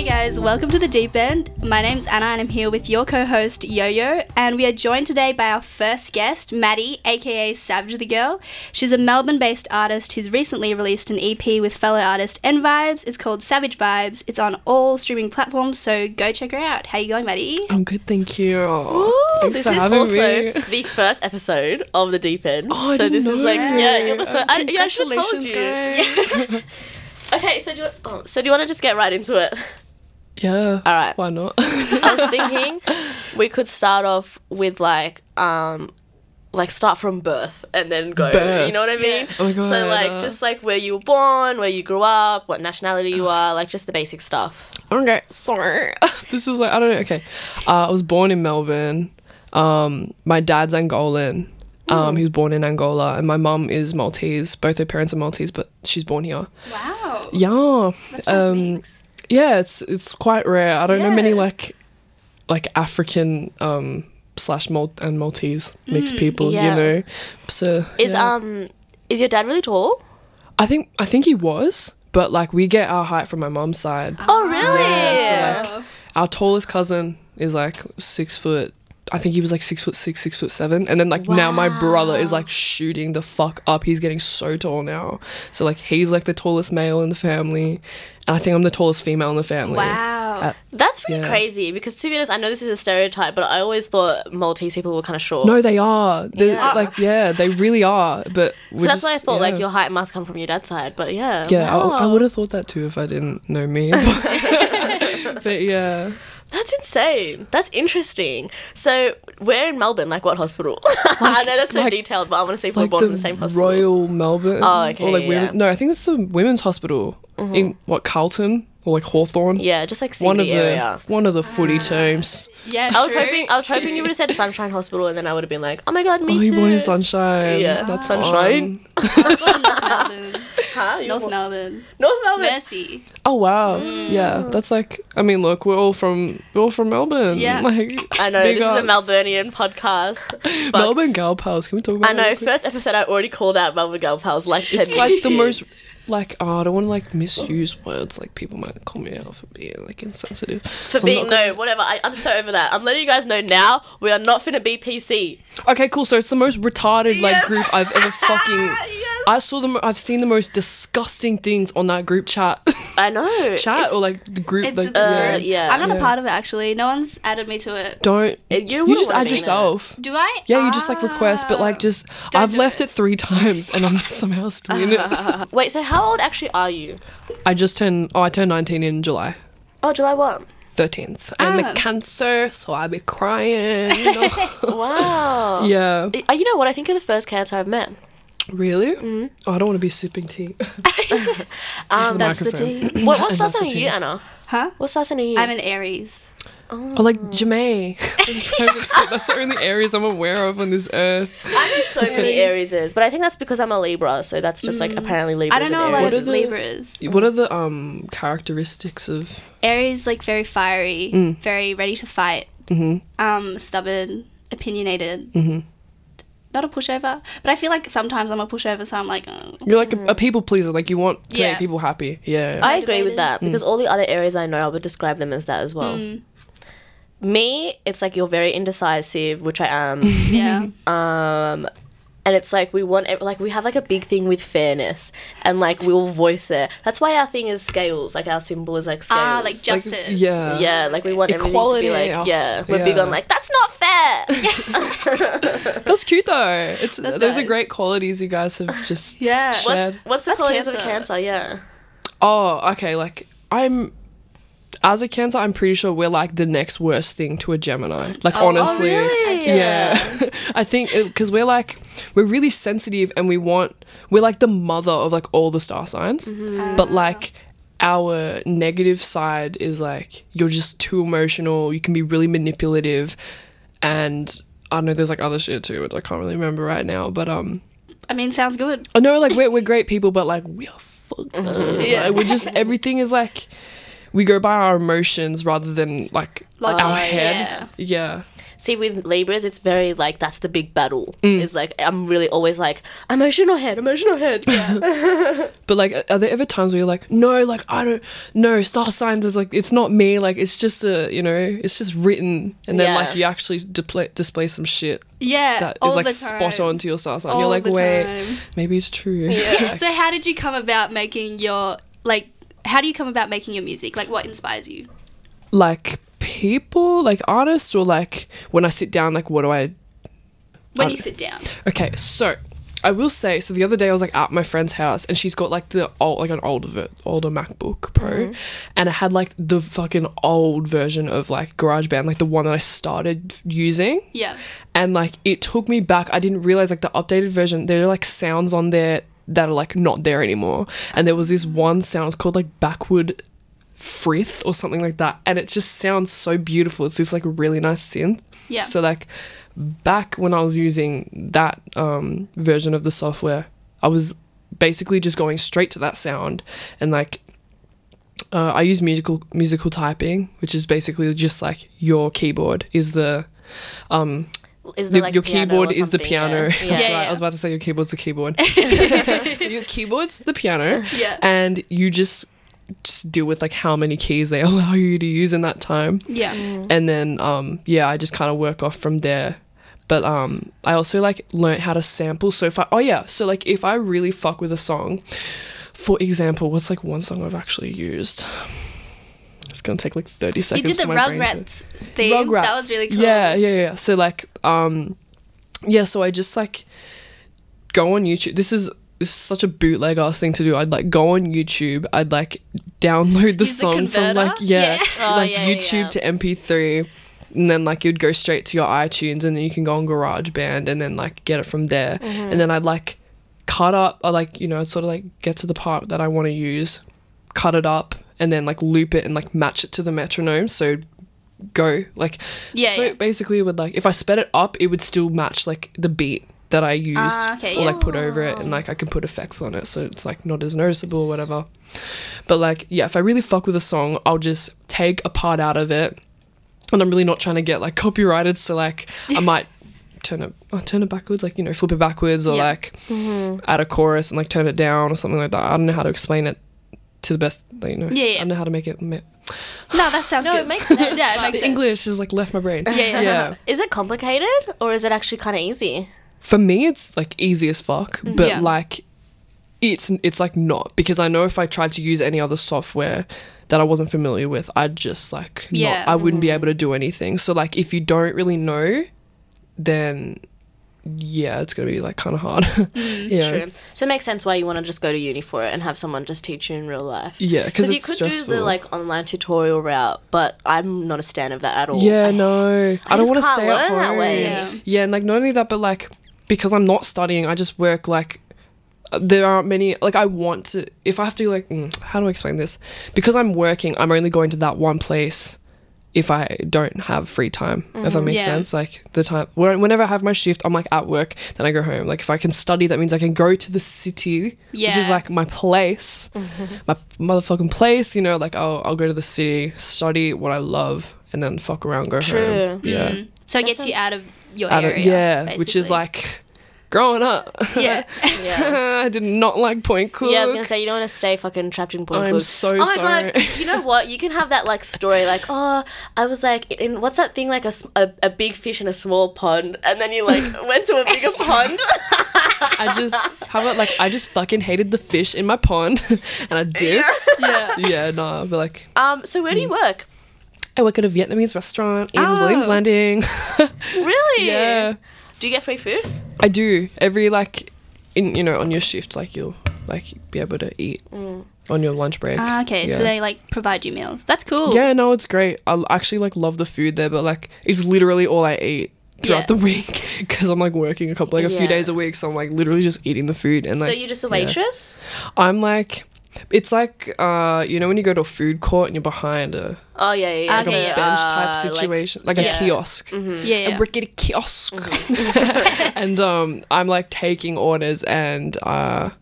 Hey guys, welcome to The Deep End. My name's Anna and I'm here with your co-host Yo-Yo, and we are joined today by our first guest, Maddy, aka Savagethegirl. She's a Melbourne-based artist who's recently released an EP with fellow artist N-Vibes. It's called Savage Vibes. It's on all streaming platforms, so go check her out. How you going, Maddy? I'm good, thank you. This is also the first episode of The Deep End. Oh, so this is like, you're the first. I should have told you. Guys. Okay, so do you want to just get right into it? Yeah. All right. Why not? I was thinking we could start off with like start from birth and then go. Birth. You know what I mean? Yeah. Oh my God. So just like where you were born, where you grew up, what nationality you are, like just the basic stuff. Okay. Sorry. This is like I don't know. Okay. I was born in Melbourne. My dad's Angolan. He was born in Angola, and my mum is Maltese. Both her parents are Maltese, but she's born here. Wow. Yeah. That's nice. Yeah, it's quite rare. I don't know many like African / Maltese mixed people. Yeah. You know. So is your dad really tall? I think he was, but like we get our height from my mum's side. Oh really? Yeah. So, our tallest cousin is 6 foot. I think he was 6 foot 6, 6 foot 7, and then now my brother is shooting the fuck up. He's getting so tall now. So he's the tallest male in the family, and I think I'm the tallest female in the family. Wow, that's pretty crazy. Because to be honest, I know this is a stereotype, but I always thought Maltese people were kind of short. No, they are. Yeah. They really are. But so that's why I thought your height must come from your dad's side. But I would have thought that too if I didn't know me. But yeah. That's insane. That's interesting. So, where in Melbourne? What hospital? I know that's so detailed, but I want to see if we're born in the same hospital. Royal Melbourne. Oh, okay. Or women. No, I think it's the women's hospital in Carlton or Hawthorne. Yeah, just CBD area. One of the footy teams. Yeah, I was hoping you would have said Sunshine Hospital, and then I would have been like, oh my God, me too. You born in Sunshine? Yeah, that's Sunshine. Huh? North Melbourne. Mercy. Oh wow. Yeah, that's look, we're all from Melbourne. Yeah. I know this is a Melburnian podcast. Melbourne Girl Pals. Can we talk about? I know. First episode, I already called out Melbourne Girl Pals 10 minutes. It's the most. I don't want to misuse words. People might call me out for being insensitive. Whatever. I'm so over that. I'm letting you guys know now. We are not finna be PC. Okay, cool. So it's the most retarded group I've ever fucking. Yes. I've seen the most disgusting things on that group chat. I know. The group. I'm not a part of it actually. No one's added me to it. Don't. You just add yourself. Do I? Yeah, you just request, but just I've left it 3 times and I'm somehow still in it. Wait. So how old actually are you? I turned 19 in July. Oh, July what? 13th. I'm a Cancer, so I'll be crying. You know? Wow. Yeah. You know what? I think you're the first Cancer I've met. Really? Mm-hmm. Oh, I don't want to be sipping tea. The tea. What starts on you, Anna? Huh? What starts on you? I'm an Aries. Oh, Jamae. That's the only Aries I'm aware of on this earth. I know so many Aries, but I think that's because I'm a Libra, so that's just apparently Libras. I don't know a lot of Libras. What are the characteristics of Aries? Very fiery, very ready to fight, stubborn, opinionated. Mm-hmm. Not a pushover, but I feel sometimes I'm a pushover, so I'm oh. You're a people pleaser, you want to make people happy. Yeah, I agree with that because all the other areas I know, I would describe them as that as well. Mm. Me, it's you're very indecisive, which I am. Yeah. And it's we want we have a big thing with fairness, and we'll voice it. That's why our thing is scales. Our symbol is scales. Ah, justice. We want equality. Everything to be We're big on that's not fair. That's cute though. Those are great qualities you guys have just shared. What's the qualities of Cancer? Yeah. Oh, okay. As a Cancer, I'm pretty sure we're the next worst thing to a Gemini. Honestly, oh, really? Yeah. I think because we're we're really sensitive and we're the mother of all the star signs. Mm-hmm. But our negative side is you're just too emotional. You can be really manipulative, and I don't know. There's other shit too, which I can't really remember right now. But sounds good. I know we're great people, but we are fucked up. Yeah. We're just everything is . We go by our emotions rather than our head. Yeah. see with Libras, it's very like that's the big battle. It's like I'm really always like emotional head. Yeah. But like, are there ever times where you're like, no, like I don't know, star signs is like it's not me, like it's just a, you know, it's just written, and then like you actually display some shit. Yeah, that all is like the time. Spot on to your star sign. All you're like, wait, maybe it's true. Yeah. So how did you come about making your like? How do you come about making your music? Like, what inspires you? Like people, like artists, or like when I sit down, like what do I? When you sit down. Okay, so I will say. So the other day I was like at my friend's house, and she's got like the old, like an older MacBook Pro, and it had like the fucking old version of like GarageBand, like the one that I started using. Yeah. And like it took me back. I didn't realize like the updated version. There are like sounds on there that are like not there anymore. And there was this one sound. It's called like backward frith or something like that. And it just sounds so beautiful. It's this like really nice synth. Yeah. So like back when I was using that version of the software, I was basically just going straight to that sound. And like I use musical typing, which is basically just like your keyboard is the your keyboard is the piano. Yeah. That's right. I was about to say your keyboard's the keyboard. Your keyboard's the piano. Yeah. And you just deal with like how many keys they allow you to use in that time. Yeah. And then I just kind of work off from there. But I also like learnt how to sample. So if I really fuck with a song, for example, what's like one song I've actually used? It's going to take like 30 seconds. You did the Rugrats theme. That was really cool. Yeah. So like, so I just like go on YouTube. This is such a bootleg ass thing to do. I'd like go on YouTube. I'd like download the song from like, to MP3. And then like you'd go straight to your iTunes, and then you can go on GarageBand and then like get it from there. Mm-hmm. And then I'd like cut up, or like, you know, sort of like get to the part that I want to use, cut it up, and then like loop it and like match it to the metronome. So go like, basically it would like, if I sped it up, it would still match like the beat that I used like put over it, and like I can put effects on it. So it's like not as noticeable or whatever. But like, yeah, if I really fuck with a song, I'll just take a part out of it, and I'm really not trying to get like copyrighted. So like I might turn it backwards, like, you know, flip it backwards, or like add a chorus and like turn it down or something like that. I don't know how to explain it to the best, you know. I don't know how to make it. That sounds good. No, it makes sense. Yeah, it makes sense. English is like left my brain. Yeah. Is it complicated, or is it actually kind of easy? For me, it's like easy as fuck, but like it's like not, because I know if I tried to use any other software that I wasn't familiar with, I'd just like I wouldn't be able to do anything. So like if you don't really know, then it's gonna be like kind of hard. True. So it makes sense why you want to just go to uni for it and have someone just teach you in real life. Yeah, because you could do the like online tutorial route, but I'm not a stan of that at all. I don't want to stay at home that way. Yeah, and like not only that, but like because I'm not studying, I just work. Like there aren't many, like I want to, if I have to like how do I explain this, because I'm working, I'm only going to that one place if I don't have free time, if that makes sense. Like the time whenever I have my shift, I'm like at work, then I go home. Like if I can study, that means I can go to the city, which is like my place, my motherfucking place, you know. Like I'll go to the city, study what I love, and then fuck around, go home. So it gets you out of your area, basically. Which is like growing up. I did not like Point Cook. Yeah, I was going to say, you don't want to stay fucking trapped in Point Cook. I'm so sorry. Oh, my God. You know what? You can have that, like, story. Like, oh, I was, like, in what's that thing? Like, a big fish in a small pond. And then you, like, went to a bigger pond. I just fucking hated the fish in my pond. And I dipped. I'll be like. So where do you work? I work at a Vietnamese restaurant in Williams Landing. Really? Yeah. Do you get free food? I do. Every, like, in, you know, on your shift, like, you'll, like, be able to eat on your lunch break. So they, like, provide you meals. That's cool. Yeah, no, it's great. I actually, like, love the food there, but, like, it's literally all I eat throughout the week, because I'm, like, working a few days a week, so I'm, like, literally just eating the food. And like, so you're just a waitress? Yeah. I'm, like, it's like, you know, when you go to a food court and you're behind a... Oh, yeah. Like a bench-type situation. Like a kiosk. Mm-hmm. Yeah. A rickety kiosk. Mm-hmm. And I'm, like, taking orders, and I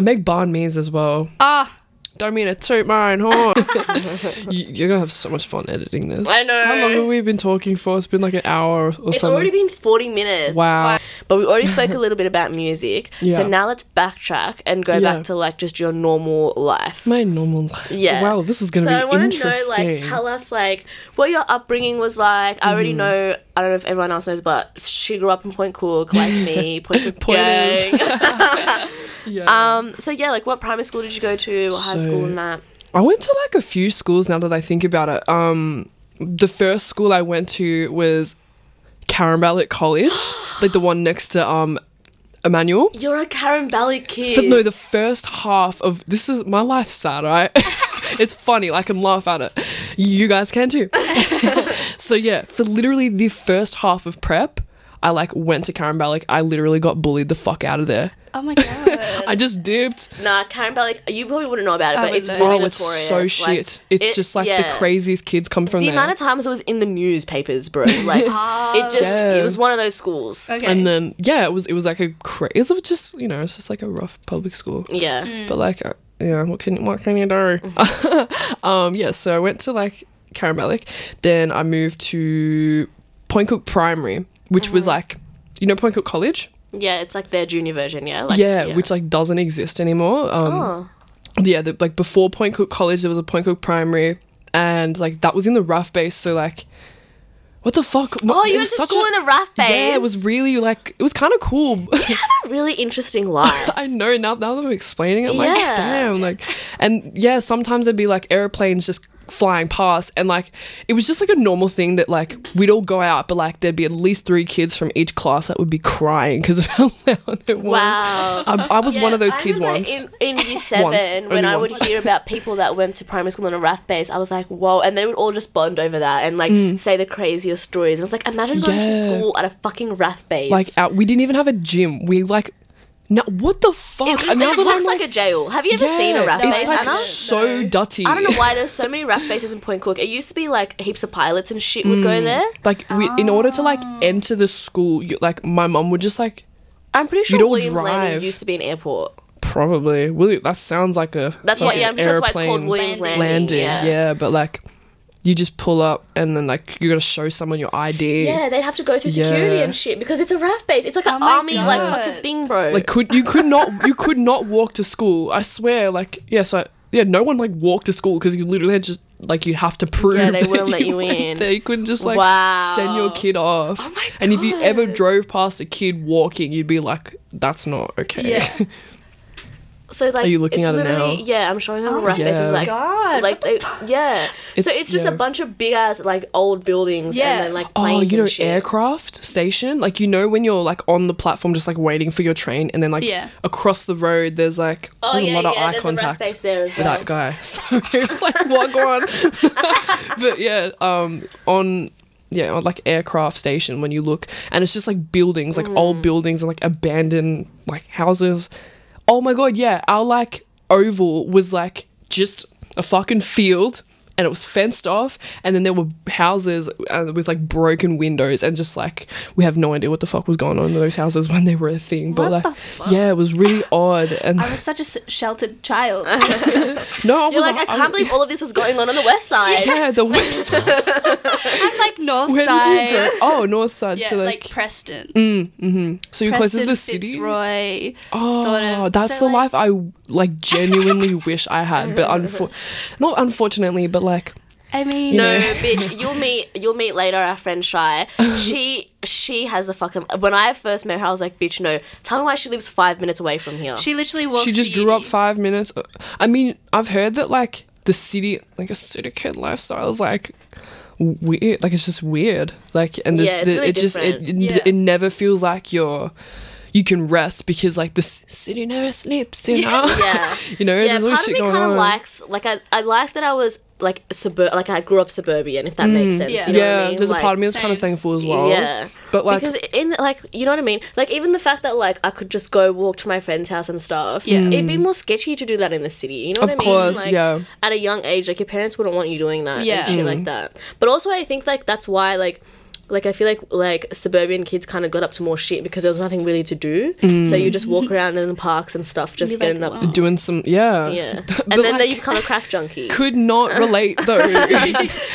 make banh mi's as well. Ah. Don't mean to toot my own horn. You're going to have so much fun editing this. I know. How long have we been talking for? It's been like an hour or something. It's already been 40 minutes. Wow. But we already spoke a little bit about music. Yeah. So now let's backtrack and go back to like just your normal life. My normal life. Yeah. Wow, this is going to be interesting. So I want to know, like, tell us like what your upbringing was like. I already know, I don't know if everyone else knows, but she grew up in Point Cook, like me, Point Cook gang. Yeah. So yeah, like what primary school did you go to? Or high school and that? I went to like a few schools now that I think about it. The first school I went to was Karrambelle College, like the one next to Emmanuel. You're a Karrambelle kid. No, the first half of this is my life's sad, right? It's funny. I can laugh at it. You guys can too. So yeah, for literally the first half of prep, I like went to Karrambelle. Like, I literally got bullied the fuck out of there. Oh my god! I just dipped. Nah, Karrambelle. Like, you probably wouldn't know about it, but it's really notorious. So shit. Like, it's just like the craziest kids come from there. The amount of times it was in the newspapers, bro. Like it was one of those schools. Okay. And then it was like a crazy. It was just it's just like a rough public school. Yeah. Mm. But like what can you do? Mm-hmm. So I went to like Karrambelle. Then I moved to Point Cook Primary, which was like Point Cook College. Yeah, it's like their junior version, yeah? Like, yeah, which like doesn't exist anymore. Yeah, like before Point Cook College, there was a Point Cook Primary, and like that was in the rough base, so like, what the fuck? Oh, you went to school in the rough base? Yeah, it was really like, it was kind of cool. You have a really interesting life. I know, now that I'm explaining it, I'm like, damn, like, and yeah, sometimes there'd be like airplanes just flying past, and like it was just like a normal thing that like we'd all go out, but like there'd be at least 3 kids from each class that would be crying because of how loud it was. Wow. I was one of those kids once. In year 7 when I would hear about people that went to primary school on a RAF base, I was like, whoa, and they would all just bond over that and like say the craziest stories, and I was like, imagine going to school at a fucking RAF base. Like we didn't even have a gym. We like, now, what the fuck? It looks like a jail. Have you ever seen a rap base, Anna? It's so dirty. I don't know why there's so many rap bases in Point Cook. It used to be like heaps of pilots and shit would go there. Like, in order to like enter the school, like my mum would just like, I'm pretty sure Williams Landing used to be an airport. Probably. That sounds like a that's why it's called Williams Landing. Yeah, but like, you just pull up and then like you gotta show someone your ID. Yeah, they'd have to go through security and shit because it's a RAF base. It's like an army like fucking thing, bro. Like you could not walk to school. I swear. Like no one like walked to school because you literally had just like you have to prove. Yeah, they wouldn't let you in. They couldn't just like send your kid off. Oh my god. And if you ever drove past a kid walking, you'd be like, that's not okay. Yeah. So like, are you looking at it now? Yeah, I'm showing them the rough bases. Like, god, like it's just a bunch of big ass like old buildings and then like planes and shit. Aircraft station. Like when you're like on the platform just like waiting for your train, and then like across the road there's like there's a lot of eye contact with that guy. So it's like what going on? But on like aircraft station when you look, and it's just like buildings, like old buildings and like abandoned like houses. Oh my god, yeah, our like oval was like just a fucking field, and it was fenced off, and then there were houses with like broken windows, and just like we have no idea what the fuck was going on in those houses when they were a thing. But what like the fuck? Yeah, it was really odd. And I was such a sheltered child. I can't believe all of this was going on the west side. Yeah, the west side. I'm like north Where side. Did you go? Oh, north side. Yeah, so like Preston. So you're close to the city. Fitzroy, that's the life I like genuinely wish I had, but unfortunately, but like, I mean, bitch, you'll meet later our friend Shai. She has a fucking, when I first met her, I was like, bitch, no, tell me why she lives 5 minutes away from here. She literally walks. She just grew up 5 minutes. I mean, I've heard that like the city, like a city kid lifestyle is like weird. Like it's just weird. Like, and this, really it never feels like you can rest because like the city never sleeps, there's always shit going on. Yeah, part of me kind of likes, like I like that I was like I grew up suburban, if that makes sense. Yeah, what I mean? There's like, a part of me that's kind of thankful as well. Yeah, but like because in like you know what I mean, like even the fact that like I could just go walk to my friend's house and stuff. Yeah, it'd be more sketchy to do that in the city. You know what I mean? Of course, like, yeah. At a young age, like your parents wouldn't want you doing that and shit like that. But also, I think like that's why like like, I feel like suburban kids kind of got up to more shit because there was nothing really to do. So you just walk around in the parks and stuff, just like, getting up. Wow. Doing some, yeah. And then you become a crack junkie. Could not relate, though.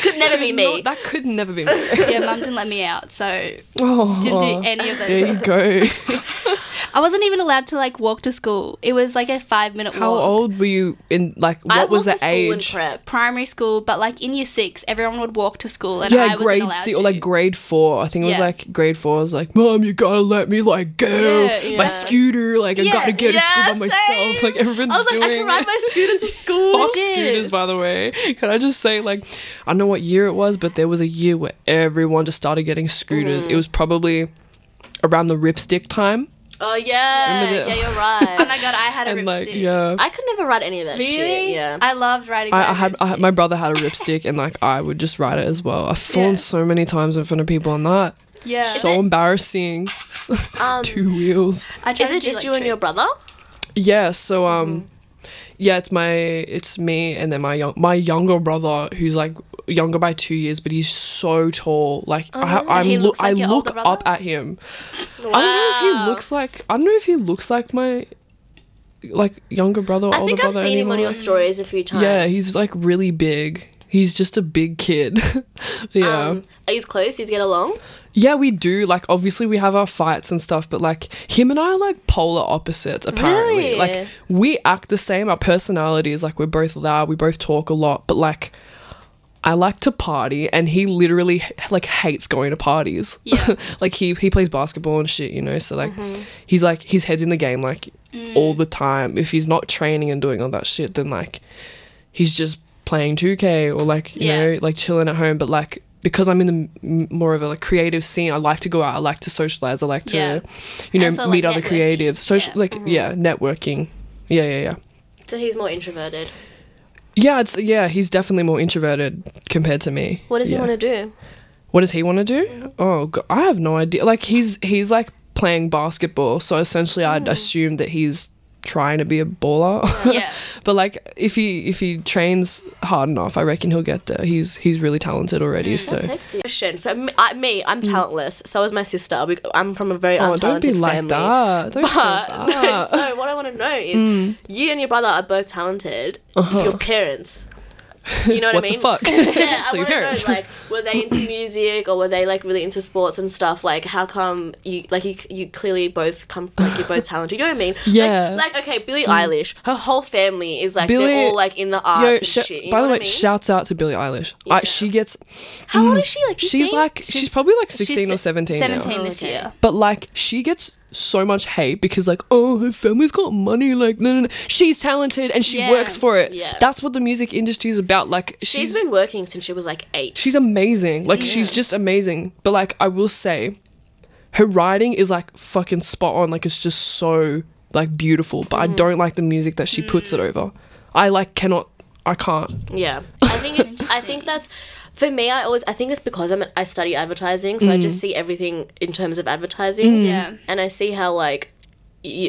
Could never be me. That could never be me. Yeah, Mum didn't let me out, so didn't do any of those. There you go. I wasn't even allowed to, like, walk to school. It was, like, a 5-minute walk. How old were you in, like, what was the age? Primary school, but, like, in year 6, everyone would walk to school and I wasn't allowed to. Yeah, grade 6 or, like, grade 4. I think it was, like, grade 4. I was like, Mum, you gotta let me, like, go. Yeah. My scooter, like, I gotta get to school by myself. Like, everyone's doing. I was like, I can ride my scooter to school. Off scooters, by the way. Can I just say, like, I don't know what year it was, but there was a year where everyone just started getting scooters. It was probably around the Ripstick time. Oh, yeah. Yeah, you're right. Oh, my God, I had a ripstick. Like, I could never ride any of that shit. Yeah. I loved riding I had my brother had a ripstick, and, like, I would just ride it as well. I've fallen so many times in front of people on that. Yeah. So embarrassing. 2 wheels. Is it just like, you and your brother? Yeah, so, yeah, it's me and then my younger brother, who's, like, younger by 2 years, but he's so tall. Like I look up at him. Wow. I don't know if he looks like my younger brother. Or I think older I've seen him on your stories a few times. Yeah, he's like really big. He's just a big kid. Yeah. Are you close? You get along? Yeah, we do. Like, obviously, we have our fights and stuff, but, like, him and I are, like, polar opposites, apparently. Really? Like, we act the same. Our personalities, like, we're both loud. We both talk a lot, but, like, I like to party, and he literally, like, hates going to parties. Yeah. Like, he plays basketball and shit, you know, so, like, he's, like, his head's in the game, like, all the time. If he's not training and doing all that shit, then, like, he's just playing 2K or, like, you know, like, chilling at home. But, like, because I'm in the more of a, like, creative scene, I like to go out. I like to socialize. I like to, you know, also, meet like, other creatives. Networking. Yeah. So he's more introverted. Yeah, he's definitely more introverted compared to me. What does he want to do? What does he want to do? Mm. Oh, God, I have no idea. Like, he's like, playing basketball, so essentially I'd assume that he's trying to be a baller. Yeah. But, like, if he trains hard enough, I reckon he'll get there. He's really talented already, so. That's hectic. So, I'm talentless. So is my sister. I'm from a very untalented family. Oh, don't be like that. Don't say that. No, so what I want to know is, you and your brother are both talented. Your parents, you know what I mean? What the fuck? Yeah, so your parents. Know, like, were they into music or were they, like, really into sports and stuff? Like, how come you, like, you clearly both come, like, you're both talented. You know what I mean? Yeah. Like okay, Billie Eilish, her whole family is, like, they're all, like, in the arts and shit. You by know the way, I mean? Shouts out to Billie Eilish. Yeah. She gets... How old is she? Like, 15? She's probably, like, 16 or 17 now. 17 this year. But, like, she gets so much hate because, like, oh, her family's got money, like, no, she's talented and she works for it. That's what the music industry is about. Like, she's been working since she was, like, 8. She's amazing. Like, she's just amazing. But, like, I will say her writing is, like, fucking spot on. Like, it's just so, like, beautiful, but I don't like the music that she puts it over. I can't. Yeah. I think that's, for me, I think it's because I study advertising, so I just see everything in terms of advertising. Yeah. And I see how, like,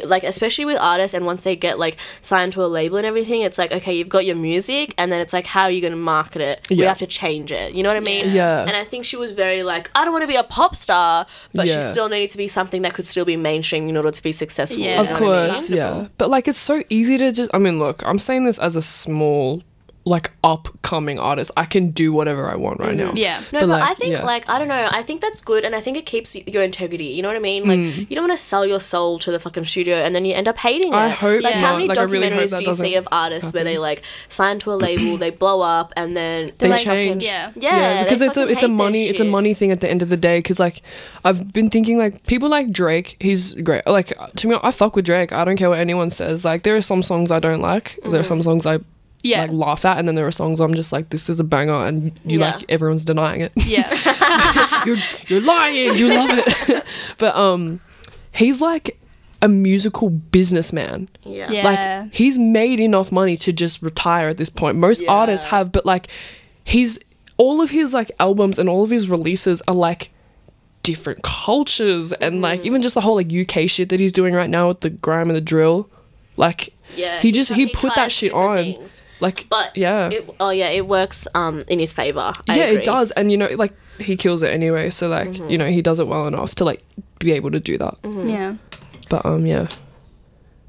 like, especially with artists, and once they get, like, signed to a label and everything, it's like, okay, you've got your music, and then it's like, how are you going to market it? We have to change it. You know what I mean? Yeah. And I think she was very, like, I don't want to be a pop star, but she still needed to be something that could still be mainstream in order to be successful. Yeah. Of course, yeah. But, like, it's so easy to just, I mean, look, I'm saying this as a small, like, upcoming artist. I can do whatever I want right now. Yeah. No, but I think, like, I don't know. I think that's good, and I think it keeps your integrity. You know what I mean? Like, you don't want to sell your soul to the fucking studio and then you end up hating it. I hope not. Like, how many documentaries do you see of artists where they, like, sign to a label, they blow up, and then they change. Yeah, because it's a money thing at the end of the day, because, like, I've been thinking, like, people like Drake, he's great. Like, to me, I fuck with Drake. I don't care what anyone says. Like, there are some songs I don't like. There are some songs I like, laugh at, and then there are songs where I'm just like, this is a banger, and you like, everyone's denying it. Yeah. you're lying, you love it. But he's like a musical businessman. Yeah. Like, he's made enough money to just retire at this point. Most artists have, but, like, all of his, like, albums and all of his releases are, like, different cultures, and like, even just the whole, like, UK shit that he's doing right now with the grime and the drill, like, he put that shit on. Things. Like, but yeah, it works in his favor. I agree. It does, and you know, like he kills it anyway. So like, mm-hmm. you know, he does it well enough to like be able to do that. Mm-hmm. Yeah, but yeah.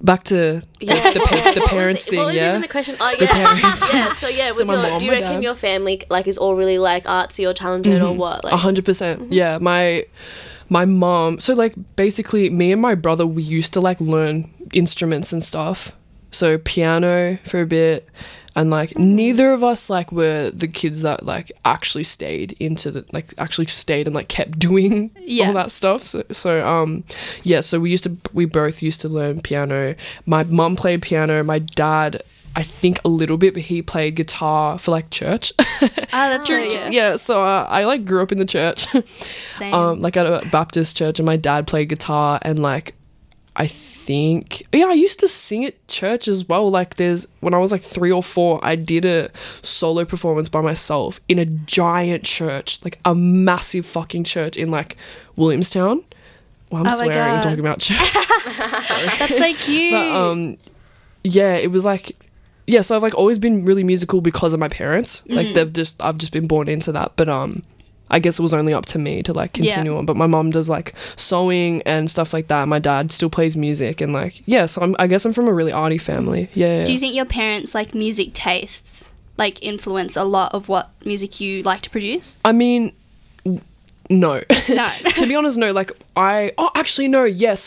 Back to the parents thing. What was even the question? Oh yeah, yeah. So yeah, was so your, do you reckon your family like is all really like artsy or talented mm-hmm. or what? 100%. Mm-hmm. Yeah, my mom. So like basically, me and my brother, we used to like learn instruments and stuff. So piano for a bit, and like neither of us like were the kids that like actually stayed into the like actually stayed and like kept doing all that stuff. So we both used to learn piano. My mum played piano. My dad, I think a little bit, but he played guitar for like church. That's church. Yeah. Yeah. So I like grew up in the church, Same. Like at a Baptist church, and my dad played guitar and like I used to sing at church as well. Like there's when I was like 3 or 4, I did a solo performance by myself in a giant church, like a massive fucking church in like Williamstown. Well, I'm swearing talking about church. That's so cute. But it was like so I've like always been really musical because of my parents. Like I've just been born into that. But I guess it was only up to me to like continue on, but my mom does like sewing and stuff like that. My dad still plays music and like so I guess I'm from a really arty family. Yeah. Do you think your parents' like music tastes like influence a lot of what music you like to produce? I mean, no. No. To be honest, no. Like yes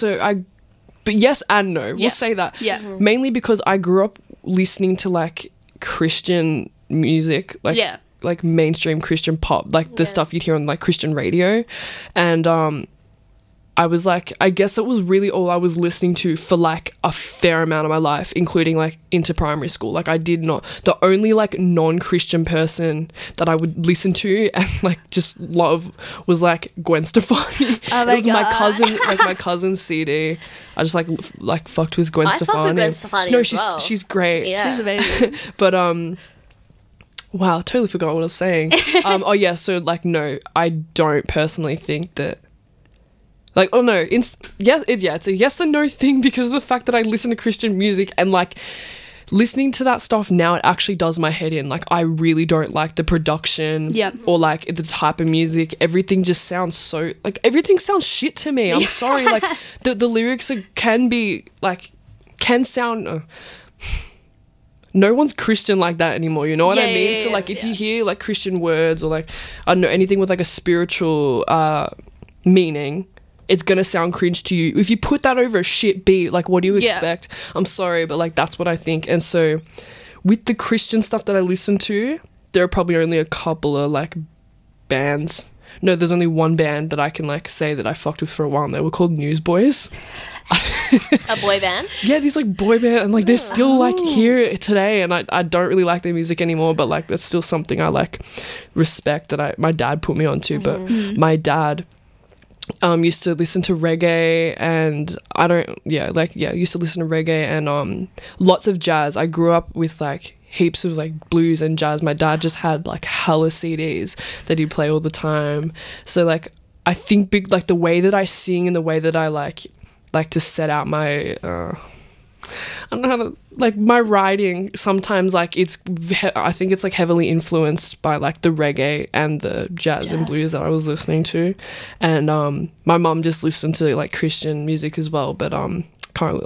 and no. Yeah. We'll say that. Yeah. Mm-hmm. Mainly because I grew up listening to like Christian music. Like like mainstream Christian pop, like the stuff you'd hear on like Christian radio, and I was like, I guess it was really all I was listening to for like a fair amount of my life, including like into primary school. Like I did not, the only like non-Christian person that I would listen to and like just love was like Gwen Stefani. Oh my it was God. My cousin's CD. I just like fucked with Gwen Stefani. I fucked with Gwen Stefani. No, she's great. Yeah, she's amazing. But wow, totally forgot what I was saying. So like, no, I don't personally think that. Like, oh no, it's a yes and no thing because of the fact that I listen to Christian music and like listening to that stuff now, it actually does my head in. Like, I really don't like the production or like the type of music. Everything just sounds so like everything sounds shit to me. I'm sorry, like the lyrics can sound. No one's Christian like that anymore, you know what I mean? So, like, if you hear, like, Christian words or, like, I don't know, anything with, like, a spiritual meaning, it's going to sound cringe to you. If you put that over a shit beat, like, what do you expect? I'm sorry, but, like, that's what I think. And so, with the Christian stuff that I listen to, there are probably only a couple of, like, bands. No, there's only one band that I can, like, say that I fucked with for a while, and they were called Newsboys. A boy band? Yeah, these like boy band, and like they're still like here today, and I don't really like their music anymore, but like that's still something I like respect that my dad put me onto. Mm-hmm. But my dad used to listen to reggae and lots of jazz. I grew up with like heaps of like blues and jazz. My dad just had like hella CDs that he'd play all the time. So like I think like the way that I sing and the way that I like to set out my I don't know how to like my writing sometimes like I think it's like heavily influenced by like the reggae and the jazz and blues that I was listening to, and my mum just listened to like Christian music as well, but I can't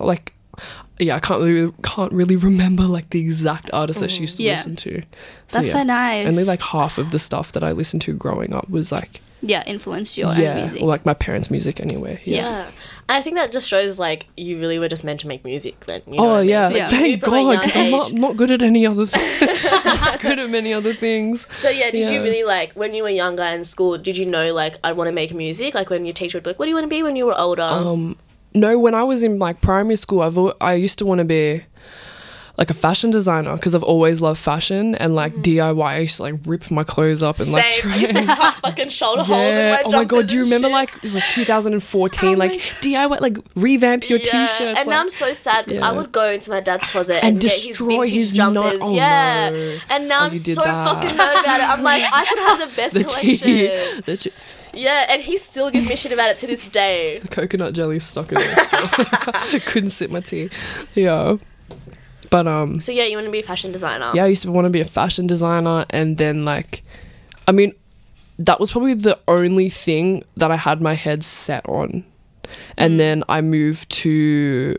really remember like the exact artist that she used to listen to. So, that's so nice. Only like half of the stuff that I listened to growing up was like influenced your own music. Or like my parents' music anyway. Yeah. I think that just shows like you really were just meant to make music then. You know I mean? Like, thank God, because I'm not good at any other thing. I'm not good at many other things. So did you really like when you were younger in school, did you know like I want to make music? Like when your teacher would be like, what do you want to be when you were older? No, when I was in like primary school, I used to want to be like a fashion designer because I've always loved fashion and like DIY. I used to like rip my clothes up and like try. I used to have fucking shoulder holes in my jumpers. Oh my God, do you remember like it was like 2014 like DIY like revamp your t-shirts. And like, now I'm so sad because I would go into my dad's closet and get his vintage jumpers. Oh, no. And now I'm so fucking mad about it. I'm like I could have the best collection. Yeah, and he still gives me shit about it to this day. The coconut jelly stuck in my throat. I couldn't sip my tea. Yeah. But so yeah, you want to be a fashion designer? Yeah, I used to want to be a fashion designer, and then like, I mean, that was probably the only thing that I had my head set on. And then I moved to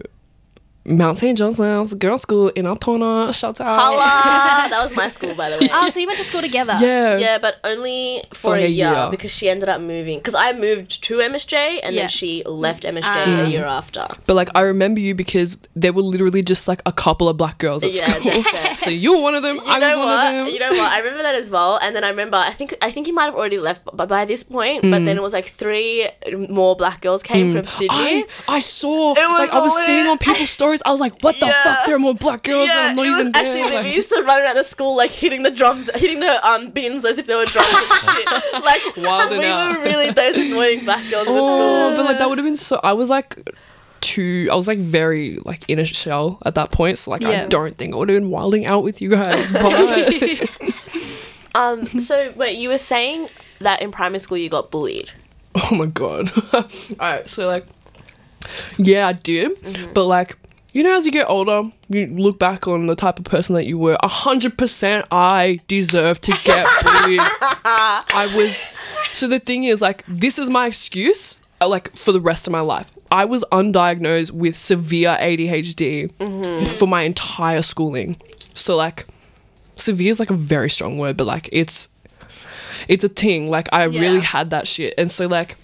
Mount St Joseph's Girls School in Altona. Shout out. Holla. That was my school, by the way. Oh, so you went to school together? Yeah. Yeah, but only for a year because she ended up moving. Because I moved to MSJ and then she left MSJ a year after. But, like, I remember you because there were literally just, like, a couple of black girls at school. That's so you were one of them. I was one of them. You know what? I remember that as well. And then I remember, I think you might have already left by this point, but then it was, like, 3 more black girls came from Sydney. I saw. It was like, I was seeing on people's stories. I was like, what the fuck? There are more black girls than I'm not even there. Actually, like, we used to run around the school, like, hitting the bins as if they were drums and shit. Like, we were really those annoying black girls in the school. But, like, that would have been so... I was, like, very, like, in a shell at that point. So, like, I don't think I would have been wilding out with you guys. But... So, wait, you were saying that in primary school you got bullied. Oh, my God. All right, so, like... Yeah, I did. Mm-hmm. But, like... You know, as you get older, you look back on the type of person that you were. 100% I deserve to get bullied. So the thing is, like, this is my excuse, like, for the rest of my life. I was undiagnosed with severe ADHD for my entire schooling. So, like, severe is, like, a very strong word, but, like, it's a thing. Like, I really had that shit. And so, like...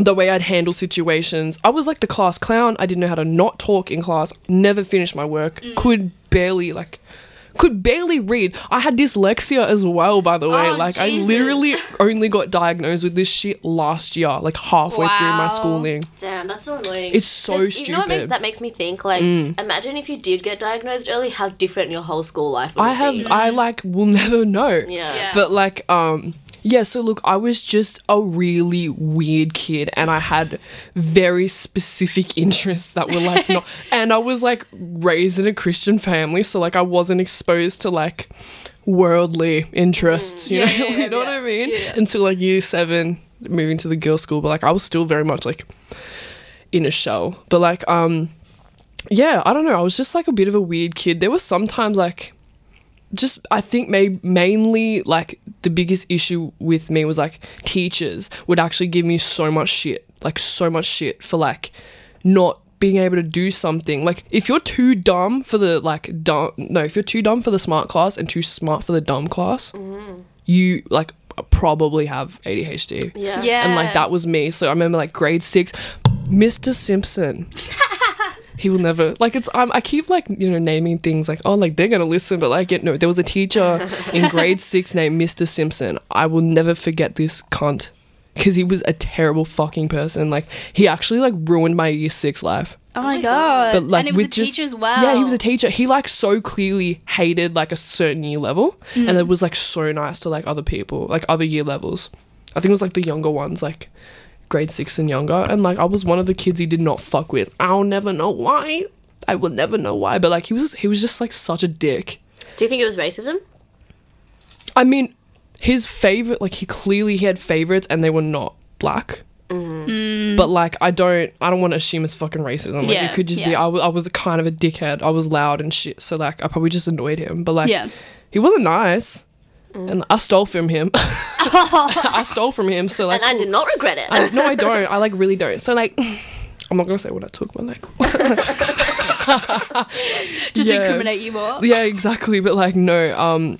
The way I'd handle situations. I was, like, the class clown. I didn't know how to not talk in class. Never finished my work. Could barely read. I had dyslexia as well, by the way. Like, Jesus. I literally only got diagnosed with this shit last year. Like, halfway through my schooling. Damn, that's so annoying. It's so stupid. You know what that makes me think? Like, imagine if you did get diagnosed early, how different your whole school life would be. I, like, will never know. Yeah. But, like, yeah, so look, I was just a really weird kid and I had very specific interests that were, like, not... And I was, like, raised in a Christian family, so, like, I wasn't exposed to, like, worldly interests, you know what I mean? Yeah. Until, like, year 7, moving to the girls' school, but, like, I was still very much, like, in a shell. But, like, yeah, I don't know, I was just, like, a bit of a weird kid. There was sometimes, like... Just, I think mainly, like, the biggest issue with me was, like, teachers would actually give me so much shit for, like, not being able to do something. Like, if you're too dumb for the smart class and too smart for the dumb class, you, like, probably have ADHD. Yeah. And, like, that was me. So I remember, like, grade 6, Mr. Simpson. He will never, like, it's, I keep, like, you know, naming things, like, oh, like, they're going to listen, but, like, there was a teacher in grade 6 named Mr. Simpson. I will never forget this cunt because he was a terrible fucking person. Like, he actually, like, ruined my year 6 life. Oh, my God. But, like, and he was a teacher as well. Yeah, he was a teacher. He, like, so clearly hated, like, a certain year level and it was, like, so nice to, like, other people, like, other year levels. I think it was, like, the younger ones, like... grade 6 and younger, and, like, I was one of the kids he did not fuck with. I will never know why, but, like, he was just, like, such a dick. Do you think it was racism? I mean, his favorite, like, he had favorites and they were not black. But, like, I don't want to assume it's fucking racism. Like, it could just be I was kind of a dickhead. I was loud and shit, so, like, I probably just annoyed him, but, like, he wasn't nice. And I stole from him. So, like, and I did not regret it. No, I don't. I, like, really don't. So, like, I'm not gonna say what I took, but, like, just incriminate you more. Yeah, exactly. But, like, no.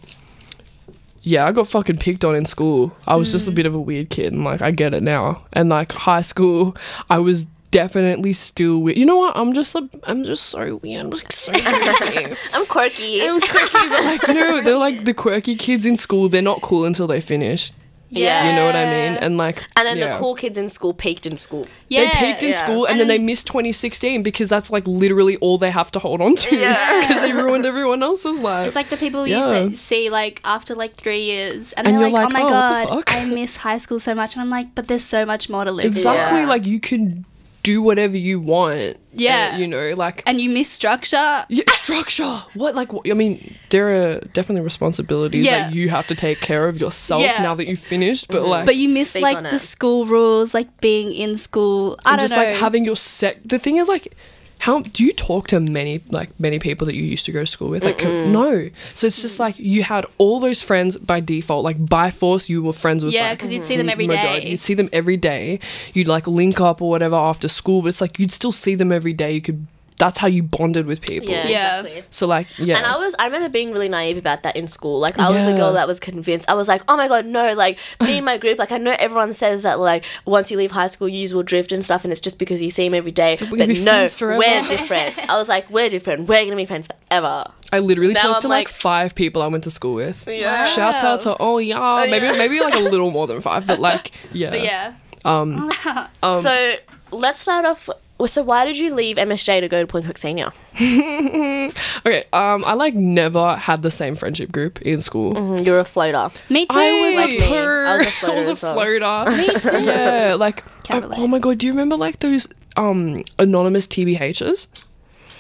Yeah, I got fucking picked on in school. I was just a bit of a weird kid, and, like, I get it now. And, like, high school, I was definitely still weird. You know what? I'm just so weird. I'm, like, so weird. I'm quirky. I was quirky, but, like, no, they're, like, the quirky kids in school. They're not cool until they finish. Yeah, you know what I mean. And, like, and then the cool kids in school peaked in school. Yeah, they peaked in school, and then they missed 2016 because that's, like, literally all they have to hold on to because they ruined everyone else's life. It's like the people you see, like, after, like, 3 years, and they're like, oh my God, I miss high school so much, and I'm like, but there's so much more to live. Exactly, like, you can do whatever you want. Yeah. You know, like... And you miss structure. Yeah, structure. What? Like, I mean, there are definitely responsibilities that you have to take care of yourself now that you've finished, but, like... But you miss, like, the school rules, like, being in school. I don't know. Just, like, having your... The thing is, like, How do you talk to many people that you used to go to school with? Like, no. So it's just like you had all those friends by default, like by force you were friends with. Yeah, because you'd see them every day. You'd see them every day. You'd like link up or whatever after school, but it's like you'd still see them every day. You could. That's how you bonded with people. Yeah, exactly. So like, yeah. And I remember being really naive about that in school. Like, I was the girl that was convinced. I was like, oh my God, no, like, me and my group, like, I know everyone says that, like, once you leave high school, you will drift and stuff, and it's just because you see them every day. So but no, we're different. I was like, we're different. We're going to be friends forever. I literally talked to like 5 people I went to school with. Yeah. Wow. Shout out to, maybe like a little more than 5, but like, yeah. But yeah. So let's start off. So why did you leave MSJ to go to Point Cook Senior? Okay, I like never had the same friendship group in school. Mm-hmm. You're a floater. Me too. I was a floater. Me too. Yeah, like, oh my God, do you remember like those anonymous TBHs?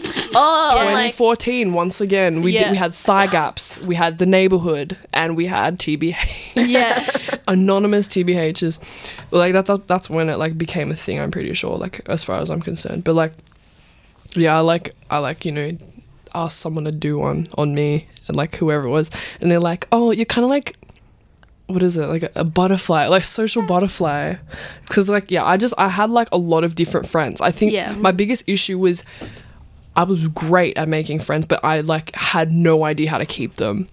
Oh, 2014, like, once again, we had Thigh Gaps, we had The Neighbourhood, and we had TBH. Yeah. Anonymous TBHs. Like, that's when it, like, became a thing, I'm pretty sure, like, as far as I'm concerned. But, like, yeah, I you know, asked someone to do one on me and, like, whoever it was. And they're like, oh, you're kind of, like, what is it? Like, a butterfly, like, social butterfly. Because, like, yeah, I had, like, a lot of different friends. I think my biggest issue was... I was great at making friends, but I, like, had no idea how to keep them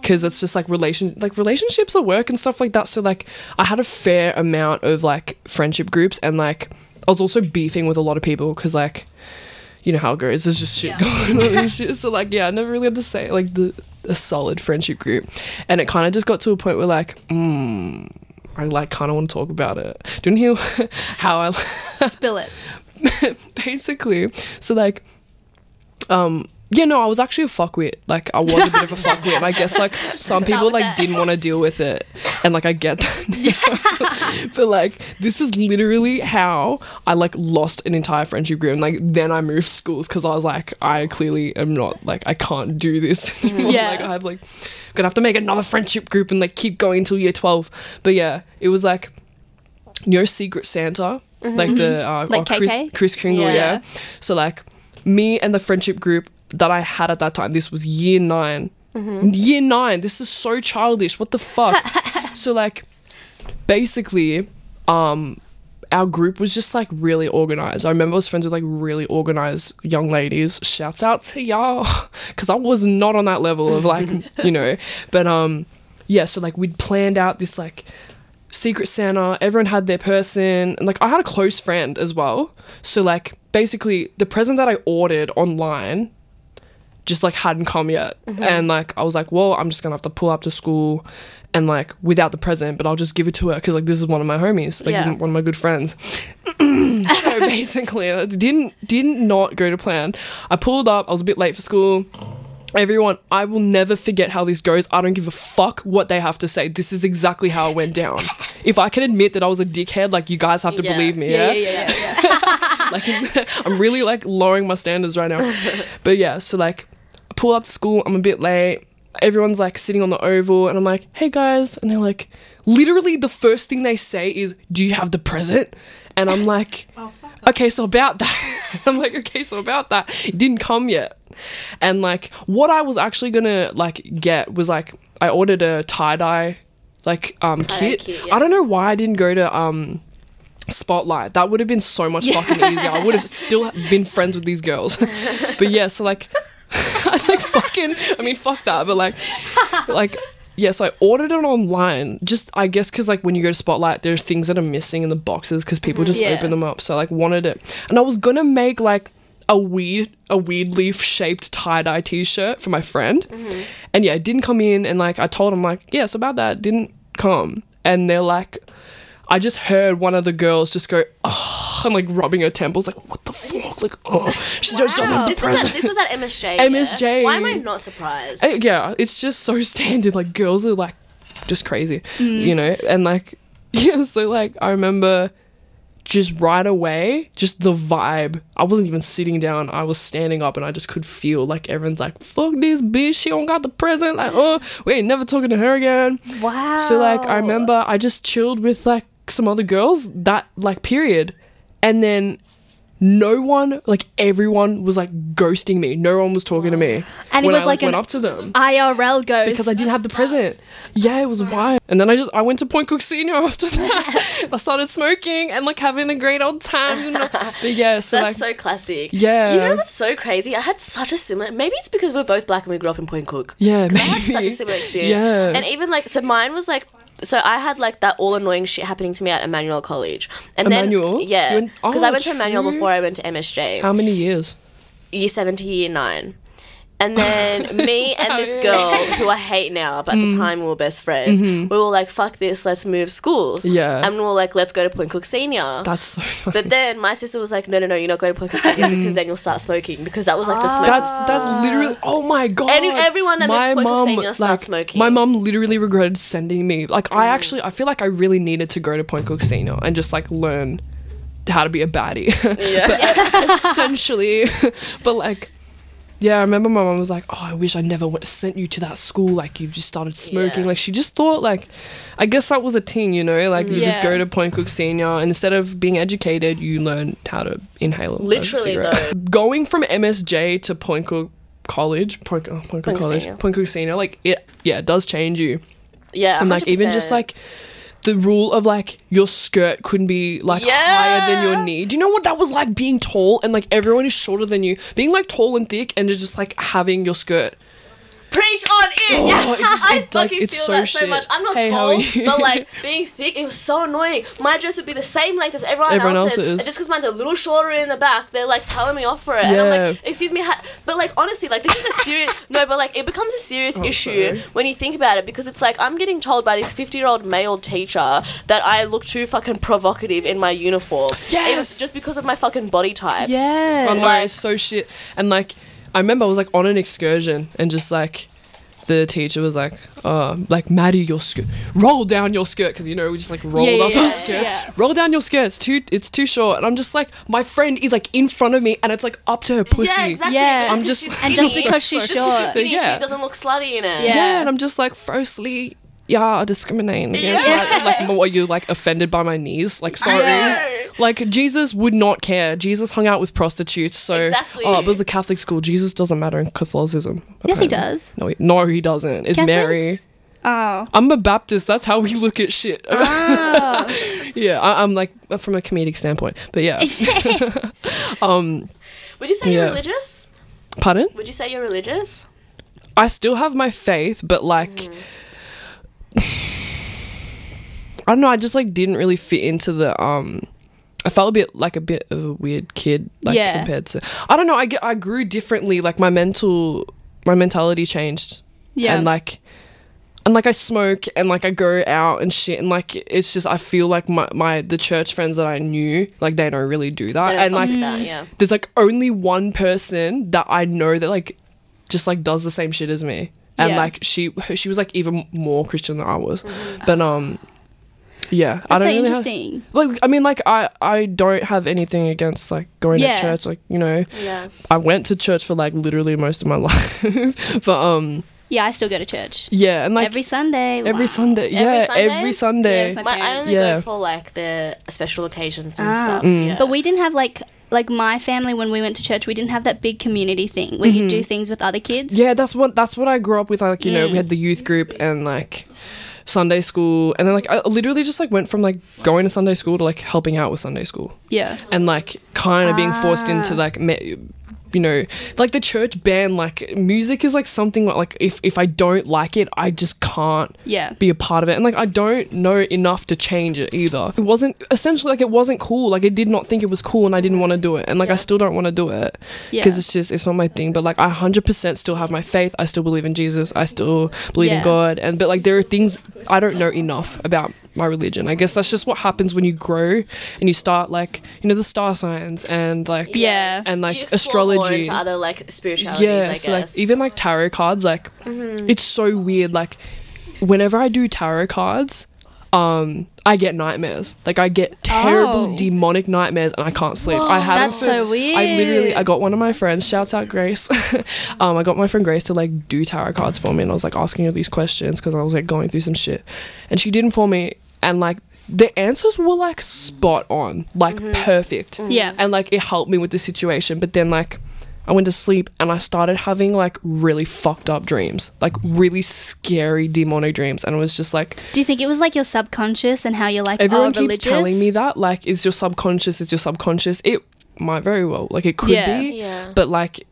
because it's just, like, relationships are work and stuff like that. So, like, I had a fair amount of, like, friendship groups and, like, I was also beefing with a lot of people because, like, you know how it goes. There's just shit going on and shit. So, like, yeah, I never really had to say, like, a solid friendship group. And it kind of just got to a point where, like, I, like, kind of want to talk about it. Didn't hear how I... Spill it. Basically. So, like... I was actually a fuckwit. Like, I was a bit of a fuckwit. And I guess, like, some people, like, didn't want to deal with it. And, like, I get that now. But, like, this is literally how I, like, lost an entire friendship group. And, like, then I moved schools because I was like, I clearly am not, like, I can't do this anymore. Yeah. Like, I'm, like, going to have to make another friendship group and, like, keep going until year 12. But, yeah, it was, like, no Secret Santa. Mm-hmm. Like, the... like Chris Kringle, yeah. So, like... Me and the friendship group that I had at that time, this was year 9. Mm-hmm. Year 9, this is so childish. What the fuck? So, like, basically, our group was just, like, really organised. I remember I was friends with, like, really organised young ladies. Shouts out to y'all. Because I was not on that level of, like, you know. But, yeah, so, like, we'd planned out this, like... Secret Santa, everyone had their person, and like I had a close friend as well, so like basically the present that I ordered online just like hadn't come yet. Mm-hmm. And like I was like, well, I'm just gonna have to pull up to school and like without the present, but I'll just give it to her because like this is one of my homies, like one of my good friends. So basically it didn't go to plan. I pulled up, I was a bit late for school. Everyone, I will never forget how this goes. I don't give a fuck what they have to say. This is exactly how it went down. If I can admit that I was a dickhead, like, you guys have to believe me, yeah. Like, I'm really, like, lowering my standards right now. But, yeah, so, like, I pull up to school. I'm a bit late. Everyone's, like, sitting on the oval. And I'm like, hey, guys. And they're like, literally the first thing they say is, do you have the present? And I'm like, okay, so about that. It didn't come yet. And, like, what I was actually going to, like, get was, like, I ordered a tie-dye, like, kit. Yeah. I don't know why I didn't go to Spotlight. That would have been so much fucking easier. I would have still been friends with these girls. But, yeah, so, like, fuck that. But, like... Yeah, so I ordered it online, just, I guess, because, like, when you go to Spotlight, there's things that are missing in the boxes because people just open them up. So, I, like, wanted it. And I was going to make, like, a weird leaf-shaped tie-dye T-shirt for my friend. Mm-hmm. And, yeah, it didn't come in. And, like, I told him, like, yeah, so about that. It didn't come. And they're, like, I just heard one of the girls just go, oh, and, like, rubbing her temples. Like, what the fuck? Like, oh. She just doesn't have the present. This was at MSJ. MSJ. Yeah? Why am I not surprised? Yeah, it's just so standard. Like, girls are, like, just crazy, you know? And, like, yeah, so, like, I remember just right away, just the vibe. I wasn't even sitting down. I was standing up, and I just could feel, like, everyone's like, fuck this bitch. She don't got the present. Like, oh, we ain't never talking to her again. Wow. So, like, I remember I just chilled with, like, some other girls that like period, and then no one, like everyone was like ghosting me. No one was talking to me. And when it was I went up to them. IRL ghost. Because I didn't have the present. Yeah, it was wild. And then I went to Point Cook Senior after that. I started smoking and like having a great old time. You know? But yeah, so that's like, so classic. Yeah. You know what's so crazy? I had such a similar, maybe it's because we're both black and we grew up in Point Cook. Yeah, maybe. I had such a similar experience. Yeah. And even like, so mine was like, so I had like that all annoying shit happening to me at Emmanuel College. And Emmanuel? Then, yeah. Because I went to Emmanuel before I went to MSJ. How many years? Year 7 to year 9. And then me and this girl, who I hate now, but at the time we were best friends, we were like, fuck this, let's move schools. Yeah. And we were like, let's go to Point Cook Senior. That's so funny. But then my sister was like, no, you're not going to Point Cook Senior because then you'll start smoking. Because that was like the smoke. That's literally, oh my God. And everyone that went to Point Cook Senior starts smoking. My mum literally regretted sending me. Like, I feel like I really needed to go to Point Cook Senior and just like learn how to be a baddie. Yeah. Essentially. But like... yeah, I remember my mum was like, oh, I wish I never sent you to that school. Like, you've just started smoking. Yeah. Like, she just thought, like, I guess that was a thing, you know? Like, you just go to Point Cook Senior, and instead of being educated, you learn how to inhale a cigarette. Literally, though. Going from MSJ to Point Cook College, Point Cook Senior, like, it does change you. Yeah, 100%. And, like, even just, like... the rule of, like, your skirt couldn't be, like, higher than your knee. Do you know what that was like, being tall and, like, everyone is shorter than you? Being, like, tall and thick and just, like, having your skirt. Preach on it! Oh, yeah. I fucking feel that so much. I'm not tall, but, like, being thick, it was so annoying. My dress would be the same length as everyone else's. And just because mine's a little shorter in the back, they're, like, telling me off for it. Yeah. And I'm like, excuse me. But, like, honestly, like, this is a serious... no, but, like, it becomes a serious issue when you think about it, because it's, like, I'm getting told by this 50-year-old male teacher that I look too fucking provocative in my uniform. Yes! It was just because of my fucking body type. Yeah. I'm like, so shit. And, like... I remember I was, like, on an excursion and just, like, the teacher was like, oh, like, Maddy, your skirt, roll down your skirt, because, you know, we just, like, rolled up our skirt. Yeah. Roll down your skirt, it's too short. And I'm just, like, my friend is, like, in front of me and it's, like, up to her pussy. Yeah, exactly. Yeah. I'm just, and just because she's short. She doesn't look slutty in it. Yeah. And I'm just, like, firstly... yeah, discriminating. Yeah. Like, what, you like offended by my knees? Like, sorry. Yeah. Like, Jesus would not care. Jesus hung out with prostitutes. So, exactly. Oh, it was a Catholic school. Jesus doesn't matter in Catholicism. Apparently. Yes, he does. No, he doesn't. It's Catholics? Mary. Oh. I'm a Baptist. That's how we look at shit. Oh. Yeah, I'm like, from a comedic standpoint. But yeah. Would you say you're religious? Pardon? Would you say you're religious? I still have my faith, but like... I don't know, I just like didn't really fit into the I felt a bit of a weird kid, like compared to, I don't know, I grew differently, like my mentality changed, and like I smoke and like I go out and shit, and like it's just I feel like the church friends that I knew, like they don't really do that, and like that, there's like only one person that I know that like just like does the same shit as me. And, like, she was, like, even more Christian than I was. Mm-hmm. But, yeah. That's so interesting. Like, I mean, like, I don't have anything against, like, going to church. Like, you know. Yeah. I went to church for, like, literally most of my life. But, yeah, I still go to church. Yeah, and like every Sunday. Every Sunday, yeah, every Sunday. Yeah, I only go for like the special occasions and stuff. Mm. Yeah. But we didn't have like my family, when we went to church, we didn't have that big community thing where you do things with other kids. Yeah, that's what I grew up with. Like, you know, we had the youth group and like Sunday school, and then like I literally just like went from like going to Sunday school to like helping out with Sunday school. Yeah, and like kind of being forced into like. You know, like the church band, like music is like something like if I don't like it, I just can't be a part of it. And like I don't know enough to change it either. It wasn't essentially like it wasn't cool. Like I did not think it was cool and I didn't want to do it. And like I still don't want to do it because it's just, it's not my thing. But like I 100% still have my faith. I still believe in Jesus. I still believe in God. And but like there are things I don't know enough about my religion. I guess that's just what happens when you grow and you start like, you know, the star signs and like and like astrology. More into other like spiritualities, I guess. So, like, even like tarot cards, like it's so weird. Like whenever I do tarot cards, I get nightmares. Like I get terrible demonic nightmares, and I can't sleep. Whoa, that's so weird. I got one of my friends. Shouts out Grace. I got my friend Grace to like do tarot cards for me, and I was like asking her these questions because I was like going through some shit, and she did them for me, and like. the answers were like spot on, like perfect. Yeah. And like it helped me with the situation. But then like I went to sleep and I started having like really fucked up dreams, like really scary demonic dreams. And it was just like, do you think it was like your subconscious and how you're like, everyone keeps telling me that, like, it's your subconscious, it's your subconscious. It might very well, like, it could be, but like,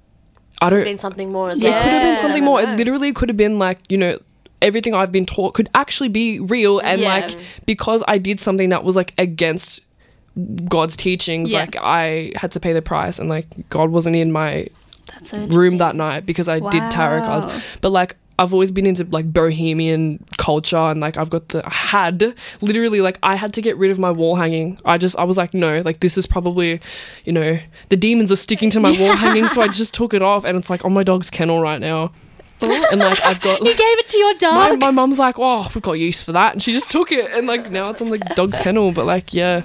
I don't, it could have been something more as well. It could have been something more. It literally could have been like, you know, everything I've been taught could actually be real. And like, because I did something that was like against God's teachings, like I had to pay the price, and like God wasn't in my room that night because I did tarot cards. But like, I've always been into like bohemian culture, and like I've got the, I had literally, like, I had to get rid of my wall hanging. I was like, no, like this is probably, you know, the demons are sticking to my wall hanging. So I just took it off, and it's like on my dog's kennel right now. And like I've got, like, you gave it to your dog. My mum's like, oh, we've got use for that, and she just took it, and like now it's on the dog's kennel. But like, yeah.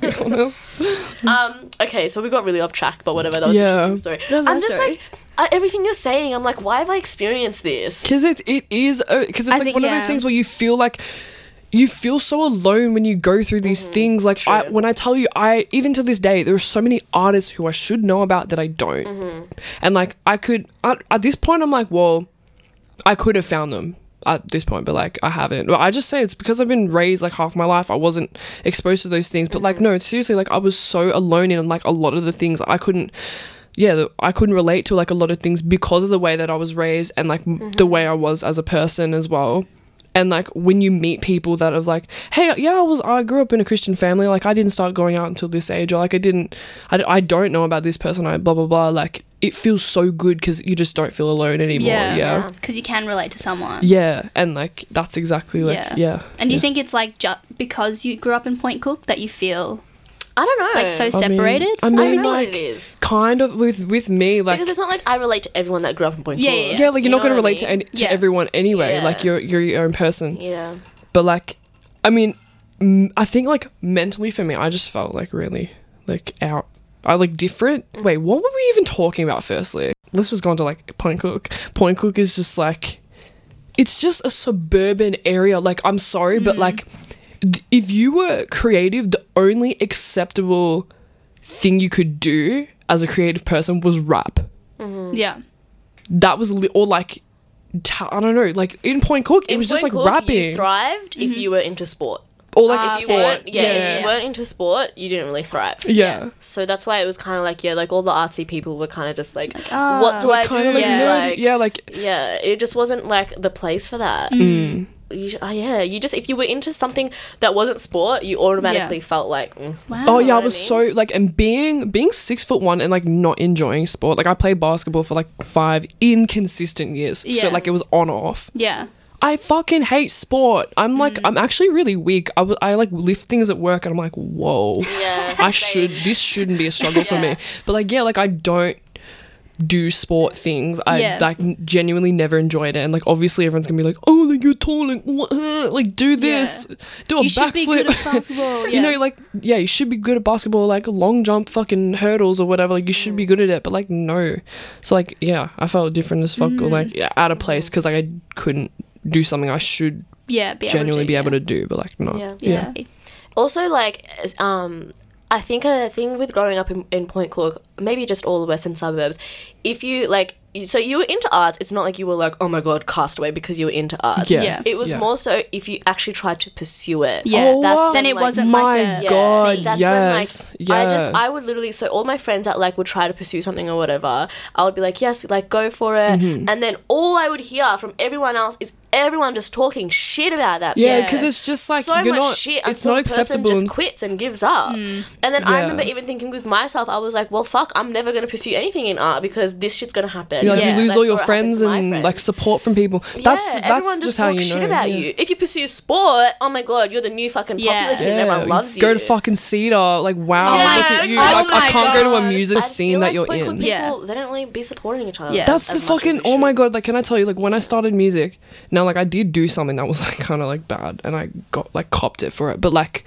Okay, so we got really off track, but whatever. That was an interesting story. I'm just like, everything you're saying, I'm like, why have I experienced this? Because it's like one of those things where you feel like, you feel so alone when you go through these things. Like, when I tell you, even to this day, there are so many artists who I should know about that I don't. And like, at this point, I'm like, well, I could have found them at this point, but like I haven't. But I just say it's because I've been raised like half my life I wasn't exposed to those things. But like, no, seriously, like I was so alone in like a lot of the things I couldn't relate to, like a lot of things, because of the way that I was raised and like the way I was as a person as well. And like when you meet people that have like, hey, yeah, I grew up in a Christian family, like I didn't start going out until this age, or like I don't know about this person, I blah blah blah, like it feels so good because you just don't feel alone anymore. Yeah, because you can relate to someone. Yeah, and like that's exactly like And do you think it's like because you grew up in Point Cook that you feel, I don't know, like so separated? I mean like, it is kind of with me, like, because it's not like I relate to everyone that grew up in Point Cook. Yeah, like you're not going to relate to everyone anyway. Like you're your own person. Yeah. But like, I mean, I think like mentally for me, I just felt like really like out. I like different. Wait, what were we even talking about? Firstly, let's just go on to like Point Cook. Point Cook is just like, it's just a suburban area. Like, I'm sorry, but like, if you were creative, the only acceptable thing you could do as a creative person was rap. Yeah, that was or like, I don't know. Like in Point Cook, it was just like rapping. You thrived if you were into sport. Or like sport. If you weren't into sport, you didn't really thrive. Yeah. So that's why it was kind of like, yeah, like all the artsy people were kind of just like what do I do? It just wasn't like the place for that. You just, if you were into something that wasn't sport, you automatically felt like, wow. Oh yeah, I was so like, and being 6'1" and like not enjoying sport, like I played basketball for like 5 inconsistent years, so like it was on off. Yeah. I fucking hate sport. I'm like, I'm actually really weak. I like lift things at work and I'm like, whoa, this shouldn't be a struggle for me. But like, yeah, like I don't do sport things. I like genuinely never enjoyed it. And like, obviously everyone's gonna be like, oh, like you're tall, like do this, do a backflip. You should be good at basketball. You know, like, yeah, you should be good at basketball, like long jump, fucking hurdles or whatever. Like you should be good at it, but like, no. So like, yeah, I felt different as fuck, or like out of place, because like I couldn't do something I should able to do, but like not. Yeah. Also, like, I think a thing with growing up in Point Cook, maybe just all the western suburbs, if you like, so you were into arts, it's not like you were like, oh my god, Castaway, because you were into arts. Yeah. It was more so if you actually tried to pursue it. Yeah. Then it wasn't like my god. That's when like I would literally, so all my friends that like would try to pursue something or whatever, I would be like, yes, like go for it. And then all I would hear from everyone else is everyone just talking shit about that. Yeah, because it's just like, so you're not, shit, it's not acceptable. Person just quits and gives up. And then I remember even thinking with myself, I was like, well, fuck, I'm never going to pursue anything in art because this shit's going to happen. Like, you lose all your friends and like support from people. That's just how you know. Everyone just talks shit about you. If you pursue sport, oh my god, you're the new fucking popular kid and everyone loves you. Go to fucking Cedar, like wow, look at you. Like, I can't go to a music scene that you're in. Yeah, they don't really be supporting each other. Yeah, that's the fucking, oh my god, like can I tell you, like when I started music, now, like I did do something that was like kind of like bad and I got like copped it for it, but like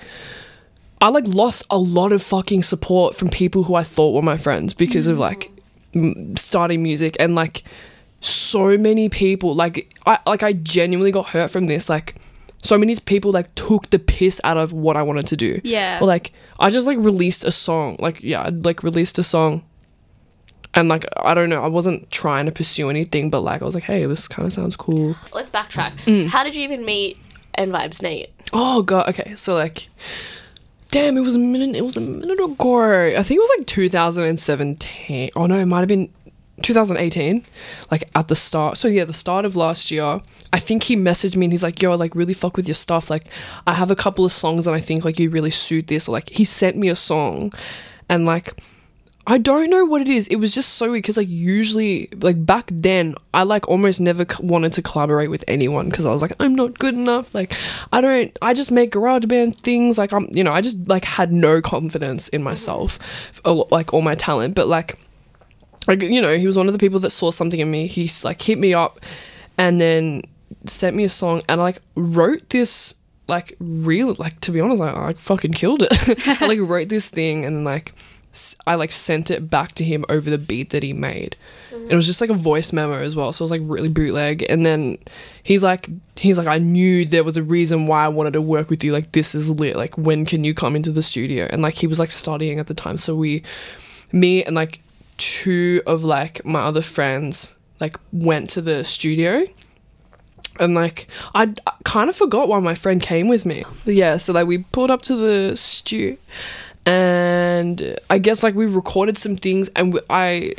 I like lost a lot of fucking support from people who I thought were my friends because of like starting music, and like so many people like I genuinely got hurt from this. Like so many people like took the piss out of what I wanted to do. Yeah. Or like I just like released a song. Like yeah, I like released a song. And like I don't know, I wasn't trying to pursue anything, but like I was like, hey, this kind of sounds cool. Let's backtrack. How did you even meet N-Vibes Nate? Oh god, okay. So like damn, it was a minute ago. I think it was like 2017. Oh no, it might have been 2018, like at the start. So yeah, the start of last year, I think he messaged me and he's like, yo, I like really fuck with your stuff. Like I have a couple of songs and I think like you really suit this, or like he sent me a song and like I don't know what it is. It was just so weird because like usually like back then I like almost never wanted to collaborate with anyone because I was like, I'm not good enough. Like I just make GarageBand things. Like I'm, you know, I just like had no confidence in myself or like all my talent. But like, you know, he was one of the people that saw something in me. He's like hit me up and then sent me a song and I like wrote this like real, like to be honest, I fucking killed it. I like wrote this thing and then like I like sent it back to him over the beat that he made. It was just like a voice memo as well, so it was like really bootleg. And then he's like I knew there was a reason why I wanted to work with you, like this is lit, like when can you come into the studio? And like he was like studying at the time, so me and like two of like my other friends like went to the studio. And like I kind of forgot why my friend came with me, but yeah, so like we pulled up to the studio. And I guess like we recorded some things and I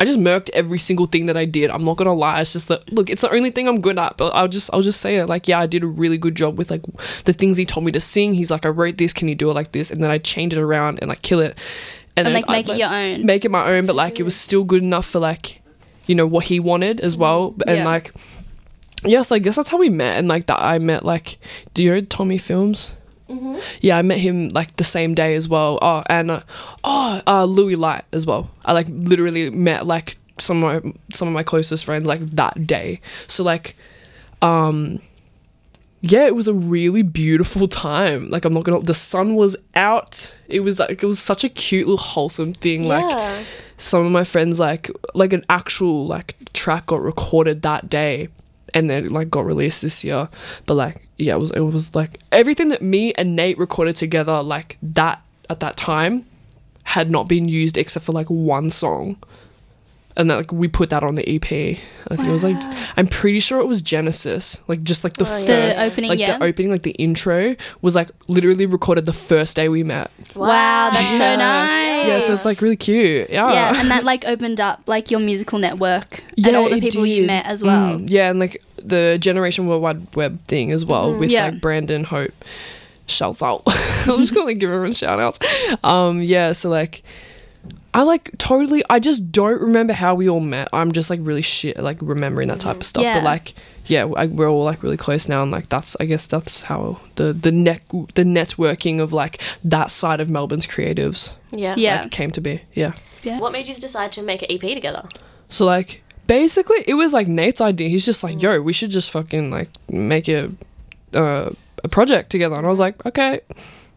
just murked every single thing that I did. I'm not going to lie. It's just that, look, it's the only thing I'm good at, but I'll just say it. Like, yeah, I did a really good job with like the things he told me to sing. He's like, I wrote this, can you do it like this? And then I changed it around and like kill it. And then like make it your own. Make it my own, but like it was still good enough for like, you know, what he wanted as well. And like, yeah, so I guess that's how we met. And like that I met like, do you know Tommy Films? Mm-hmm. Yeah, I met him like the same day as well. Oh, and Louis Light as well. I like literally met like some of my closest friends like that day. So like, yeah, it was a really beautiful time. Like I'm not gonna. The sun was out. It was like it was such a cute little wholesome thing. Yeah. Like some of my friends like an actual like track got recorded that day. And then like got released this year, but like yeah, it was like everything that me and Nate recorded together like that at that time had not been used except for like one song, and that like we put that on the EP. I think it was like I'm pretty sure it was Genesis, like just like the first opening, like the opening, like the intro was like literally recorded the first day we met. Wow, that's so nice. Yeah, so it's like really cute. Yeah, and that like opened up like your musical network and all the people you met as well. Yeah, and like the Generation Worldwide Web thing as well with like Brandon Hope. Shout out. I'm just gonna like, give everyone shout outs. Yeah, so like I like totally I just don't remember how we all met. I'm just like really shit at like remembering that type of stuff. But like yeah, we're all like really close now, and like that's I guess that's how the networking of like that side of Melbourne's creatives like, came to be. Yeah. What made you decide to make an EP together? So like basically it was like Nate's idea. He's just like, yo, we should just fucking like make a project together. And I was like, okay,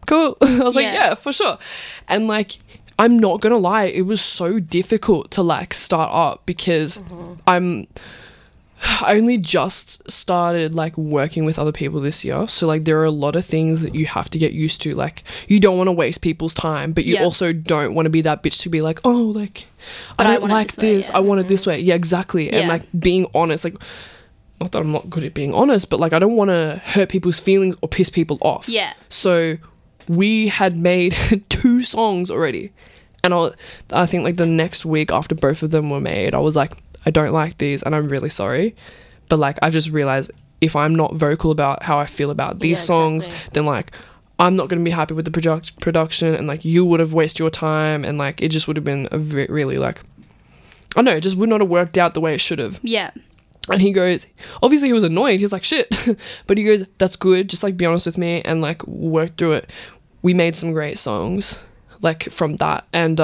cool. I was like, yeah, for sure. And like I'm not gonna lie, it was so difficult to like start up because I only just started like working with other people this year. So like there are a lot of things that you have to get used to. Like you don't want to waste people's time, but you also don't want to be that bitch to be like, oh, like but I don't like this. I want it this way. Yeah, exactly. And like being honest, like not that I'm not good at being honest, but like I don't want to hurt people's feelings or piss people off. Yeah. So we had made 2 songs already. And I think like the next week after both of them were made, I was like, I don't like these and I'm really sorry. But like I've just realized if I'm not vocal about how I feel about these songs, then like I'm not going to be happy with the production and like you would have wasted your time and like it just would have been a really like, I don't know, it just would not have worked out the way it should have. Yeah. And he goes, obviously he was annoyed. He's like, shit. But he goes, that's good. Just like be honest with me and like work through it. We made some great songs like from that. And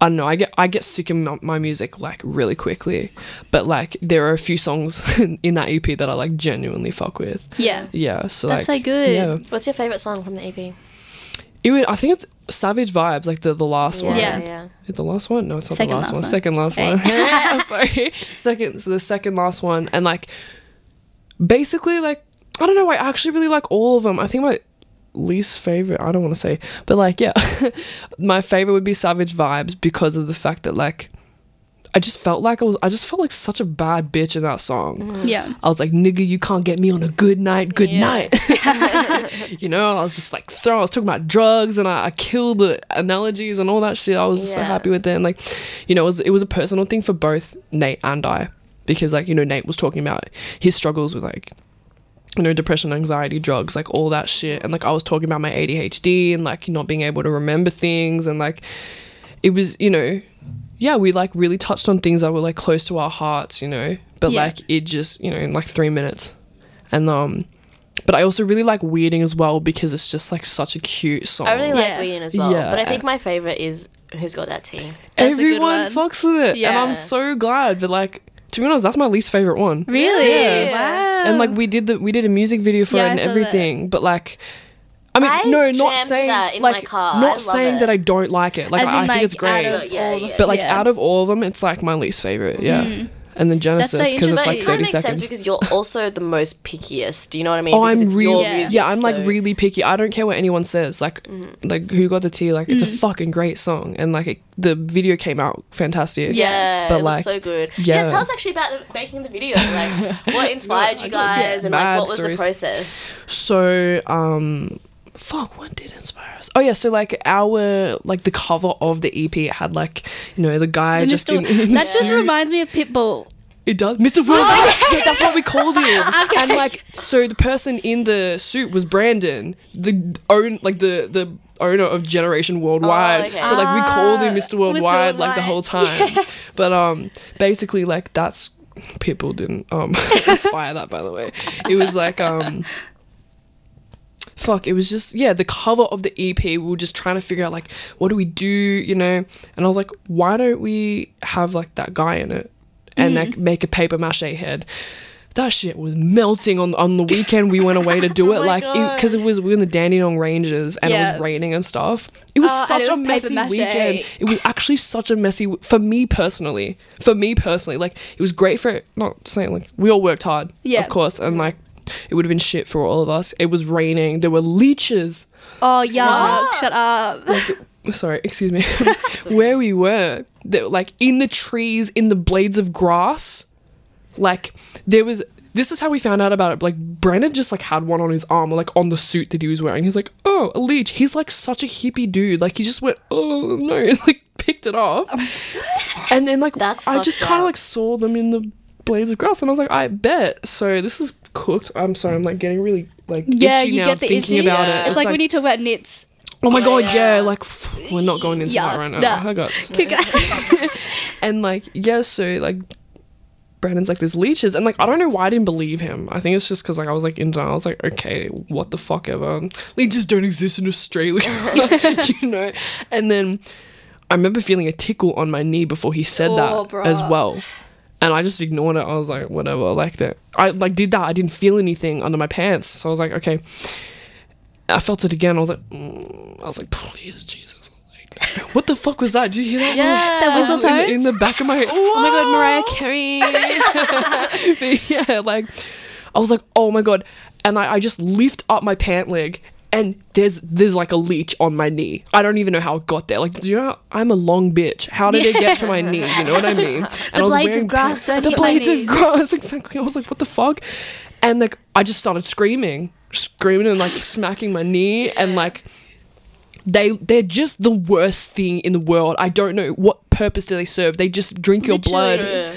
I don't know, I get sick of my music like really quickly, but like there are a few songs in that EP that I like genuinely fuck with. Yeah, so that's like, so good. Yeah. What's your favorite song from the EP? I think it's Savage Vibes, like the last one. Yeah. The last one? No, it's not the last one. Second last one. Sorry. So the second last one, and like basically like I don't know, I actually really like all of them. I think my least favorite, I don't want to say, but like, yeah, my favorite would be Savage Vibes, because of the fact that like I just felt like such a bad bitch in that song. Yeah, I was like, nigga, you can't get me on a good night. You know, I was just like I was talking about drugs, and I killed the analogies and all that shit. I was so happy with it, and like, you know, it was a personal thing for both Nate and I, because like, you know, Nate was talking about his struggles with like, you know, depression, anxiety, drugs, like all that shit, and like I was talking about my ADHD and like not being able to remember things, and like it was, you know, yeah, we like really touched on things that were like close to our hearts, you know, but like it just, you know, in like 3 minutes. And but I also really like Weirding as well, because it's just like such a cute song. I really like Weirding as well, but I think my favorite is Who's Got That Tea. Everyone fucks with it, and I'm so glad. But like, to be honest, that's my least favorite one. Really? Yeah. Wow. And like we did a music video for it and everything, but like, I mean, not saying that I don't like it. Like, in, I think it's great. But like, out of all of them, it's like my least favorite. Yeah. Mm. And then Genesis, because it's like 30 seconds. It kind of makes sense, because you're also the most pickiest. Do you know what I mean? Oh, because I'm really, I'm like really picky. I don't care what anyone says. Like, like Who Got the Tea? Like, it's a fucking great song, and like the video came out fantastic. Yeah, but like, it was so good. Yeah. Tell us actually about making the video. Like, what inspired you guys, and like, what was the process? So, what did inspire us? Oh yeah, so like our, like the cover of the EP had like, you know, the guy just reminds me of Pitbull. It does, Mr. Worldwide. Yeah, that's what we called him. Okay. And like, so the person in the suit was Brandon, the owner of Generation Worldwide. Oh, okay. So like we called him Mr. Worldwide like the whole time. Yeah. But basically like that's, Pitbull didn't inspire that, by the way. It was like it was just, the cover of the EP, we were just trying to figure out, like, what do we do, you know? And I was like, why don't we have, like, that guy in it and, like, make a papier-mâché head? That shit was melting on the weekend we went away to do it. Like, because we were in the Dandenong Ranges, and it was raining and stuff. It was such a messy weekend. It was actually such a messy, for me personally. Like, it was great for, not saying, like, we all worked hard, of course, and, like, it would have been shit for all of us. It was raining. There were leeches. Oh, yuck. Shut up. Like, sorry, excuse me. Where we were, like in the trees, in the blades of grass, like there was... This is how we found out about it. Like, Brandon just, like, had one on his arm, or, like, on the suit that he was wearing. He's like, oh, a leech. He's, like, such a hippie dude. Like, he just went, oh, no, and, like, picked it off. And then, like, I just kind of, like, saw them in the blades of grass, and I was like, I bet. So this is... cooked. I'm sorry, I'm like getting really like itchy now thinking about it. It's like we need to talk about knits. Oh my god, yeah, like we're not going into that right now. I got and like so like Brandon's like, there's leeches, and like I don't know why I didn't believe him. I think it's just because like I was like in denial. I was like, okay, what the fuck ever, leeches don't exist in Australia. You know. And then I remember feeling a tickle on my knee before he said that, bro. As well. And I just ignored it. I was like, whatever, I liked it. I like did that. I didn't feel anything under my pants. So I was like, okay. I felt it again. I was like, please, Jesus. Like, what the fuck was that? Did you hear that? Yeah. That whistle tone? In the back of my head. Oh my God, Mariah Carey. But yeah, like, I was like, oh my God. And I just lift up my pant leg, and there's like a leech on my knee. I don't even know how it got there. Like, do you know how, I'm a long bitch. How did it get to my knee? You know what I mean? And the I was blades of grass don't hit my knee. The blades of grass, exactly. I was like, what the fuck? And like, I just started screaming and like smacking my knee, and like, they're just the worst thing in the world. I don't know what purpose do they serve. They just drink your blood. Yeah.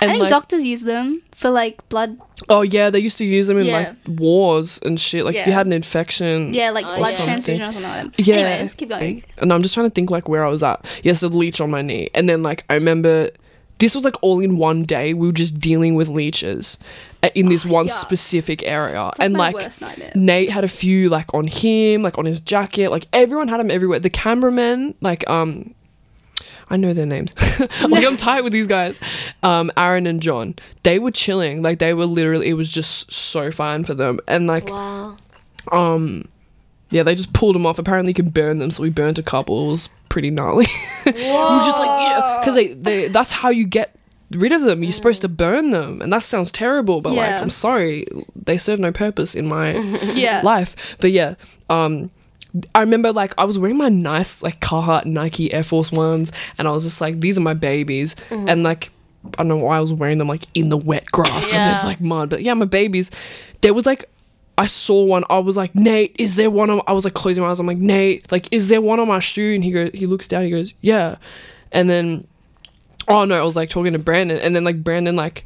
And I think like, doctors use them for like blood. Oh yeah, they used to use them in like wars and shit. Like if you had an infection, like blood transfusion or something like that. Yeah. Anyways, keep going. And I'm just trying to think like where I was at. Yeah, so the leech on my knee, and then like I remember this was like all in one day. We were just dealing with leeches in this one specific area. That's and like worst nightmare. Nate had a few like on him, like on his jacket. Like everyone had them everywhere. The cameramen, like I know their names. Like, I'm tight with these guys. Aaron and John, they were chilling. Like, they were literally, it was just so fine for them. And, like, they just pulled them off. Apparently, you can burn them. So, we burnt a couple. It was pretty gnarly. We were just like, yeah. Because that's how you get rid of them. You're supposed to burn them. And that sounds terrible, but like, I'm sorry, they serve no purpose in my life. But yeah, I remember, like, I was wearing my nice, like, Carhartt Nike Air Force Ones, and I was just like, these are my babies. Mm-hmm. And, like, I don't know why I was wearing them, like, in the wet grass and it's, like, mud. But, yeah, my babies. There was, like, I saw one. I was like, Nate, is there one on... I was, like, closing my eyes. I'm like, Nate, like, is there one on my shoe? And he goes, he looks down. He goes, yeah. And then, oh, no, I was, like, talking to Brandon. And then, like, Brandon, like,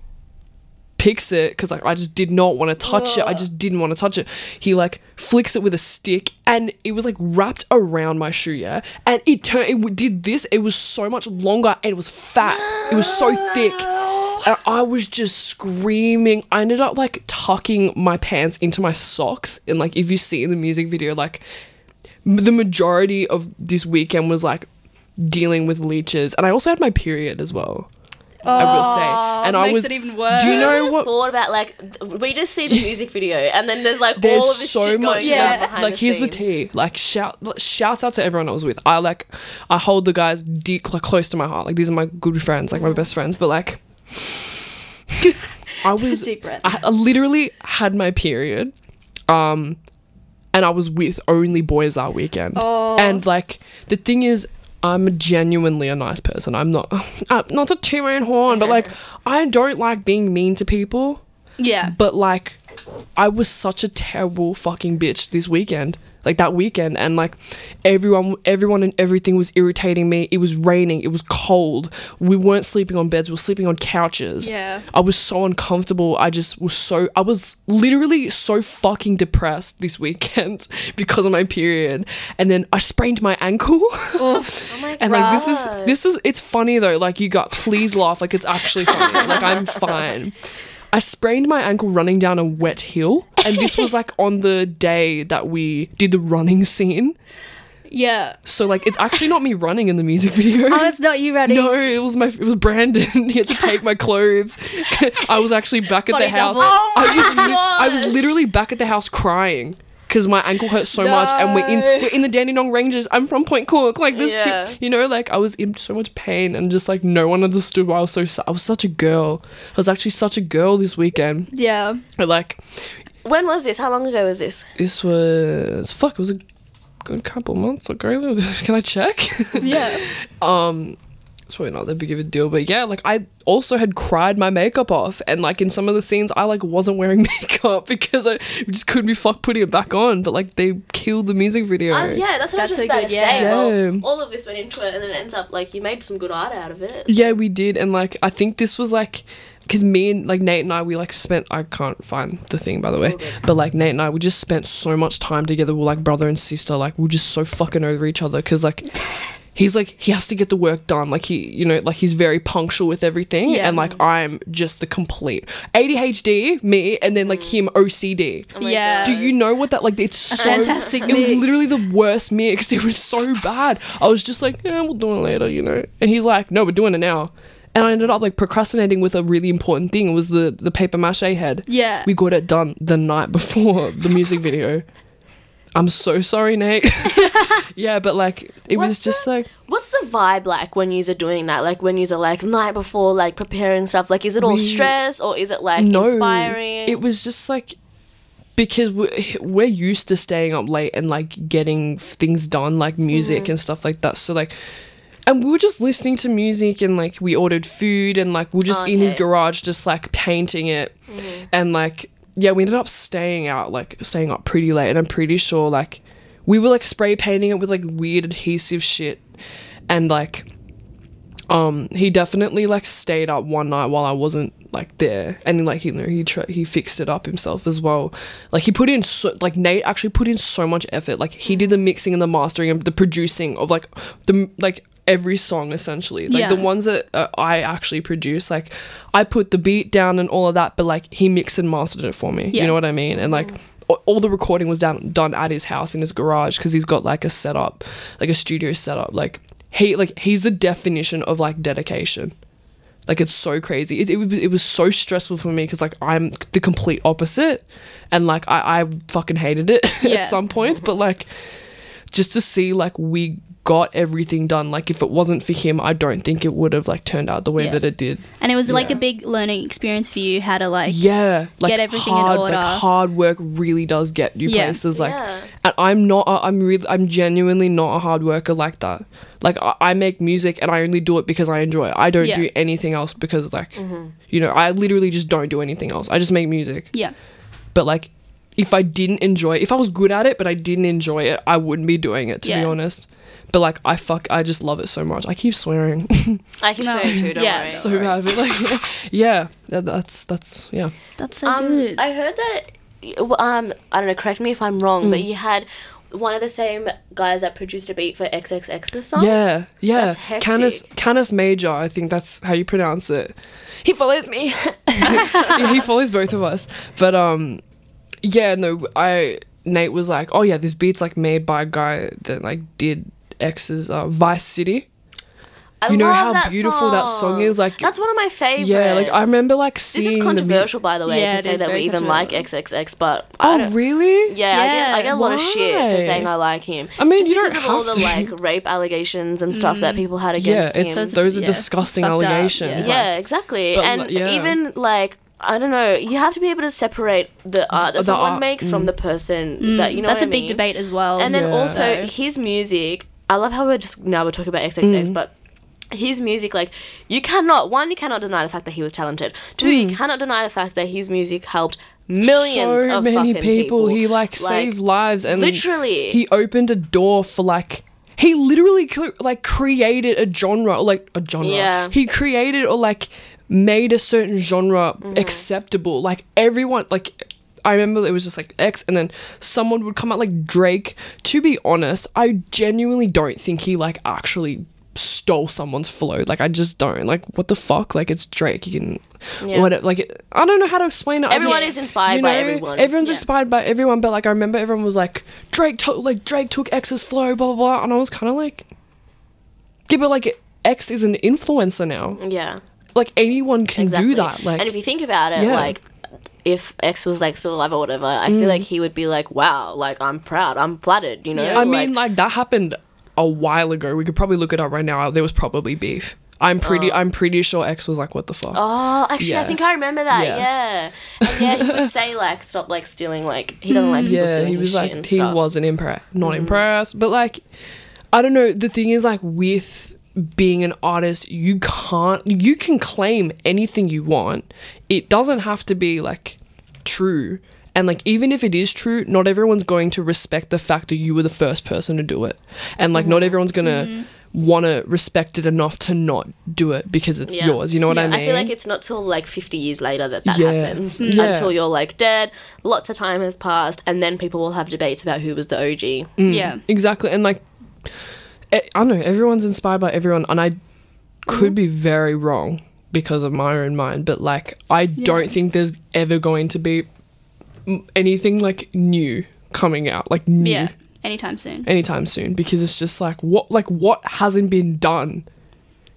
picks it because, like, I just did not want to touch it. I just didn't want to touch it. He, like, flicks it with a stick and it was, like, wrapped around my shoe, yeah? And it turned... It did this. It was so much longer and it was fat. It was so thick. And I was just screaming. I ended up, like, tucking my pants into my socks. And, like, if you see in the music video, like, the majority of this weekend was, like, dealing with leeches. And I also had my period as well. I will say, and I was. It even worse. Do you know what? Thought about, like, we just see the music video, and then there's, like, there's all of this so shit much going on behind the scenes. Here's the tea. Like, shout out to everyone I was with. I hold the guys deep, like, close to my heart. Like, these are my good friends, like my best friends. But, like, I was deep breath. I literally had my period, and I was with only boys that weekend. And, like, the thing is, I'm genuinely a nice person. I'm not, not to toot my own horn, but, like, I don't like being mean to people. Yeah. But, like, I was such a terrible fucking bitch this weekend. Like, that weekend. And, like, everyone and everything was irritating me. It was raining. It was cold. We weren't sleeping on beds. We were sleeping on couches. Yeah. I was so uncomfortable. I was literally so fucking depressed this weekend because of my period. And then I sprained my ankle. Oh my God. And, like, this is, it's funny though. Like, you got, please laugh. Like, it's actually funny. Like, I'm fine. I sprained my ankle running down a wet hill. And this was, like, on the day that we did the running scene. Yeah. So, like, it's actually not me running in the music video. Oh, it's not you running? No, it was Brandon. He had to take my clothes. I was actually back at the house. Oh my God. I was literally back at the house crying because my ankle hurt so much. And we're in the Dandenong Ranges. I'm from Point Cook. Like, this shit, you know, like, I was in so much pain and just, like, no one understood why I was so sad. I was such a girl. I was actually such a girl this weekend. Yeah. But, like... When was this? How long ago was this? This was... Fuck, it was a good couple months ago. Can I check? Yeah. It's probably not that big of a deal, but yeah, like, I also had cried my makeup off, and, like, in some of the scenes I, like, wasn't wearing makeup because I just couldn't be fucked putting it back on, but, like, they killed the music video. Yeah, that's what I was about to say. Yeah. Well, all of this went into it and then it ends up, like, you made some good art out of it. So. Yeah, we did, and, like, I think this was, like, because me and, like, Nate and I, we, like, spent, I can't find the thing, by the way, but, like, Nate and I, we just spent so much time together. We're, like, brother and sister, like, we're just so fucking over each other because, like... He's, like, he has to get the work done. Like, he, you know, like, he's very punctual with everything. Yeah. And, like, I'm just the complete ADHD, me, and then, like, him, OCD. Oh my God. Do you know what that, like, it's so... Fantastic mix. It was literally the worst mix. It was so bad. I was just like, yeah, we'll do it later, you know. And he's like, no, we're doing it now. And I ended up, like, procrastinating with a really important thing. It was the paper mache head. Yeah. We got it done the night before the music video. I'm so sorry, Nate. Yeah, but, like, what's the vibe like when yous are doing that? Like, when yous are, like, night before, like, preparing stuff? Like, is it all stress or is it, like, inspiring? It was just, like, because we're used to staying up late and, like, getting things done, like, music and stuff like that. So, like... And we were just listening to music and, like, we ordered food and, like, we were just in his garage just, like, painting it and, like... Yeah, we ended up staying up pretty late, and I'm pretty sure, like, we were, like, spray painting it with, like, weird adhesive shit, and, like, he definitely, like, stayed up one night while I wasn't, like, there, and, like, you know, he fixed it up himself as well. Like, he put in, Nate actually put in so much effort. Like, he did the mixing and the mastering and the producing of, like, every song, essentially. Like, the ones that I actually produce, like, I put the beat down and all of that, but, like, he mixed and mastered it for me. Yeah. You know what I mean? And, like, all the recording was done at his house in his garage because he's got, like, a setup, like, a studio setup. Like, he's the definition of, like, dedication. Like, it's so crazy. It was so stressful for me because, like, I'm the complete opposite. And, like, I fucking hated it at some points. But, like, just to see, like, we... got everything done. Like, if it wasn't for him, I don't think it would have, like, turned out the way that it did. And it was, like, a big learning experience for you, how to, like, get everything in order. Like, hard work really does get you places. Like, and I'm genuinely not a hard worker like that. Like, I make music and I only do it because I enjoy it. I don't do anything else because, like, you know, I literally just don't do anything else. I just make music. Yeah. But, like, if I didn't enjoy it, if I was good at it but I didn't enjoy it, I wouldn't be doing it, to be honest. But, like, I just love it so much. I keep swearing. I keep swearing too, don't worry. Yeah, so bad. But, like, yeah. That's so good. I heard that, I don't know, correct me if I'm wrong, but you had one of the same guys that produced a beat for XXX's song. Yeah, yeah. That's hectic. Canis Major, I think that's how you pronounce it. He follows me. He follows both of us. But, yeah, no, Nate was like, oh, yeah, this beat's, like, made by a guy that, like, did X's Vice City. I you know how that beautiful song. That song is. Like, that's one of my favorites. Yeah, like, I remember, like, seeing. This is controversial, by the way, to say that we even like XXX, but I don't, really? Yeah, I get a lot of shit for saying I like him. I mean, just you don't have to. Because of all the, like, rape allegations and stuff that people had against him. Those are disgusting allegations. Yeah, like, exactly. But, and even, like, I don't know, you have to be able to separate the art that someone makes from the person that, you know, that's what I mean? Big debate as well. And then also, his music, I love how we're talking about XXX, but his music, like, you cannot deny the fact that he was talented. Two, you cannot deny the fact that his music helped millions of fucking people. He, like, saved lives. And literally. He opened a door for, like, he literally, like, created a genre. Or, like, a genre. Yeah. He created or, like, made a certain genre acceptable. Like, everyone, like, I remember it was just like X, and then someone would come out like Drake. To be honest, I genuinely don't think he, like, actually stole someone's flow. Like, I just don't. Like, what the fuck? Like, it's Drake. You can whatever. Like, I don't know how to explain it. Everyone is inspired by everyone. Everyone's inspired by everyone. But, like, I remember everyone was like, Drake took X's flow, blah blah blah, and I was kind of like, yeah, but, like, X is an influencer now. Yeah. Like, anyone can do that. Like, and if you think about it, like, if X was, like, still alive or whatever, I feel like he would be like, wow, like, I'm proud, I'm flattered, you know? Yeah. I mean, like, that happened a while ago. We could probably look it up right now. There was probably beef. I'm pretty sure X was like, what the fuck? Oh, actually, I think I remember that, And, he would say, like, stop, like, stealing, like, he doesn't like people stealing his shit and stuff. He wasn't impressed. Not impressed. But, like, I don't know. The thing is, like, with being an artist, you can claim anything you want. It doesn't have to be, like, true. And, like, even if it is true, not everyone's going to respect the fact that you were the first person to do it. And, like, not everyone's gonna want to respect it enough to not do it because it's yours. You know what I mean? I feel like it's not till, like, 50 years later that happens. Until you're, like, dead, lots of time has passed, and then people will have debates about who was the OG. Yeah, exactly. And, like, I don't know, everyone's inspired by everyone, and I could be very wrong because of my own mind, but, like, I don't think there's ever going to be anything, like, new coming out, like, new. Yeah, anytime soon, because it's just, like, what hasn't been done,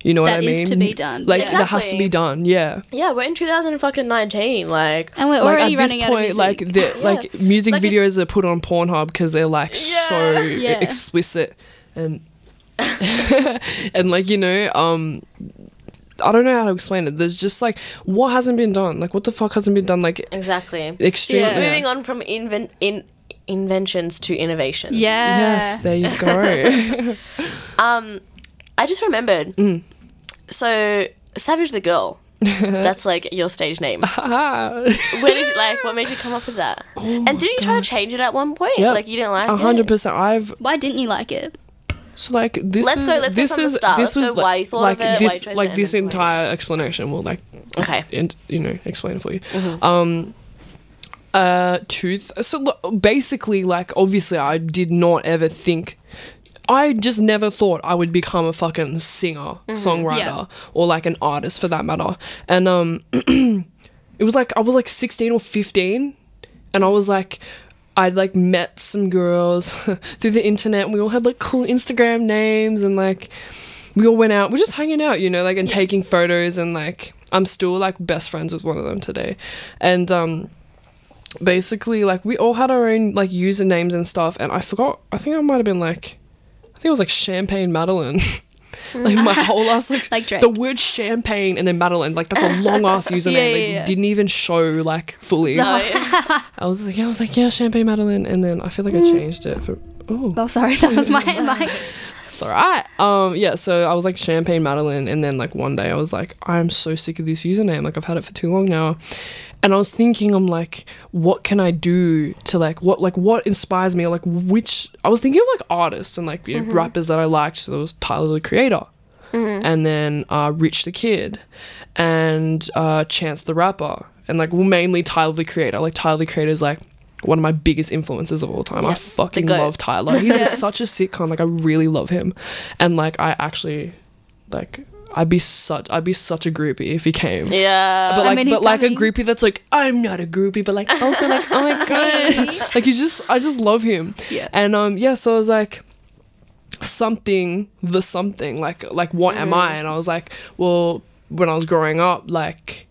you know what I mean? That is to be done. Like, exactly. That has to be done, Yeah, we're in 2019, like. And we're already running out of music. At this point, like, like, music videos are put on Pornhub because they're, like, so explicit. And and, like, you know, I don't know how to explain it. There's just, like, what hasn't been done? Like, what the fuck hasn't been done? Like, exactly. Extremely. Yeah. Moving on from inventions to innovations. Yeah. Yes, there you go. I just remembered. So, Savagethegirl. That's, like, your stage name. What made you come up with that? Oh, and didn't you try to change it at one point? Yep. Like, you didn't like 100%, it? 100%. Why didn't you like it? So, like, this let's is... Go, let's this go from is, the start. This was, so why you thought like, of it, this, why you like, this entire explanation will, like... Okay. And, you know, explain it for you. Mm-hmm. Basically, like, obviously, I did not ever think... I just never thought I would become a fucking singer, songwriter, or, like, an artist for that matter. And it was, like, I was, like, 16 or 15, and I was, like... I'd, like, met some girls through the internet, and we all had, like, cool Instagram names, and, like, we all went out. We're just hanging out, you know, like, and taking photos, and, like, I'm still, like, best friends with one of them today. And basically, like, we all had our own, like, usernames and stuff, and I think I might have been, like, I think it was like Champagne Madeline. Like my whole ass, like Drake. The word champagne and then Madeline, like that's a long ass username. You didn't even show like fully. No. I was like, yeah, Champagne Madeline, and then I feel like I changed it for. Oh, sorry, that was my. It's alright. Yeah. So I was like Champagne Madeline, and then like one day I was like, I'm so sick of this username. Like I've had it for too long now. And I was thinking, I'm like, what can I do to what inspires me? Or like I was thinking of like artists and like you know, rappers that I liked. So there was Tyler the Creator, and then Rich the Kid, and Chance the Rapper, and like mainly Tyler the Creator. Like Tyler the Creator is like one of my biggest influences of all time. Yep, I fucking love Tyler. He's such a sitcom. Like I really love him, and like I actually like. I'd be such a groupie if he came. Yeah. But like a groupie that's like, I'm not a groupie, but like also like, oh my god. Like I just love him. Yeah. And so I was like something, what am I? And I was like, well, when I was growing up, like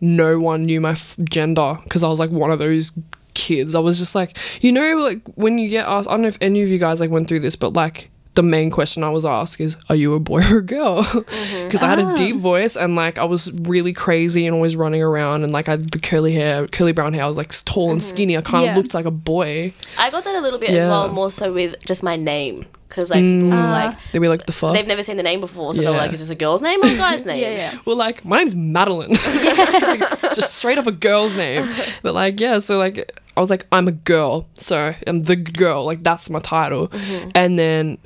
no one knew my gender because I was like one of those kids. I was just like, you know, like when you get asked, I don't know if any of you guys like went through this, but like the main question I was asked is, are you a boy or a girl? Because I had a deep voice and like I was really crazy and always running around and like I had the curly brown hair. I was like tall and skinny. I kind of looked like a boy. I got that a little bit as well, more so with just my name. Because like people like they'd be like, the fuck? They've never seen the name before, so they're like, is this a girl's name or a guy's name? Well, like my name's Madeline. Like, it's just straight up a girl's name. But like so like I was like, I'm a girl, so I'm the girl. Like that's my title, and then.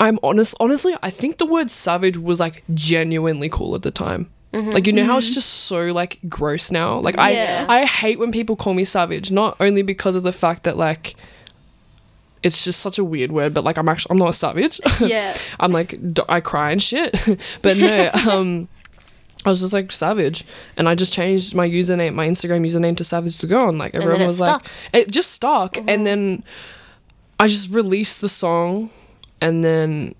I'm honestly, I think the word savage was like genuinely cool at the time. Like, you know how it's just so like gross now? Like I hate when people call me savage, not only because of the fact that like it's just such a weird word, but like I'm not a savage. Yeah. I'm like, I cry and shit. But no, I was just like savage, and I just changed my username, my Instagram username to Savage the Girl, and like everyone was stuck. Like, it just stuck. And then I just released the song. And then,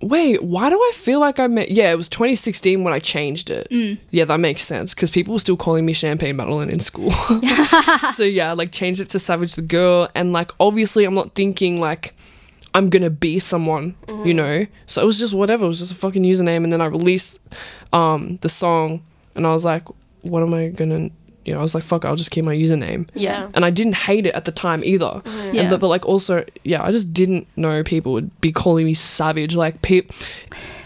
wait, why do I feel like I met... Yeah, it was 2016 when I changed it. Yeah, that makes sense, because people were still calling me Champagne Madeline in school. So, yeah, like, changed it to Savage the Girl. And, like, obviously I'm not thinking, like, I'm going to be someone, you know? So it was just whatever. It was just a fucking username. And then I released the song, and I was like, what am I going to... You know, I was like, fuck, I'll just keep my username. Yeah. And I didn't hate it at the time either. And, but like also, yeah, I just didn't know people would be calling me savage. Like,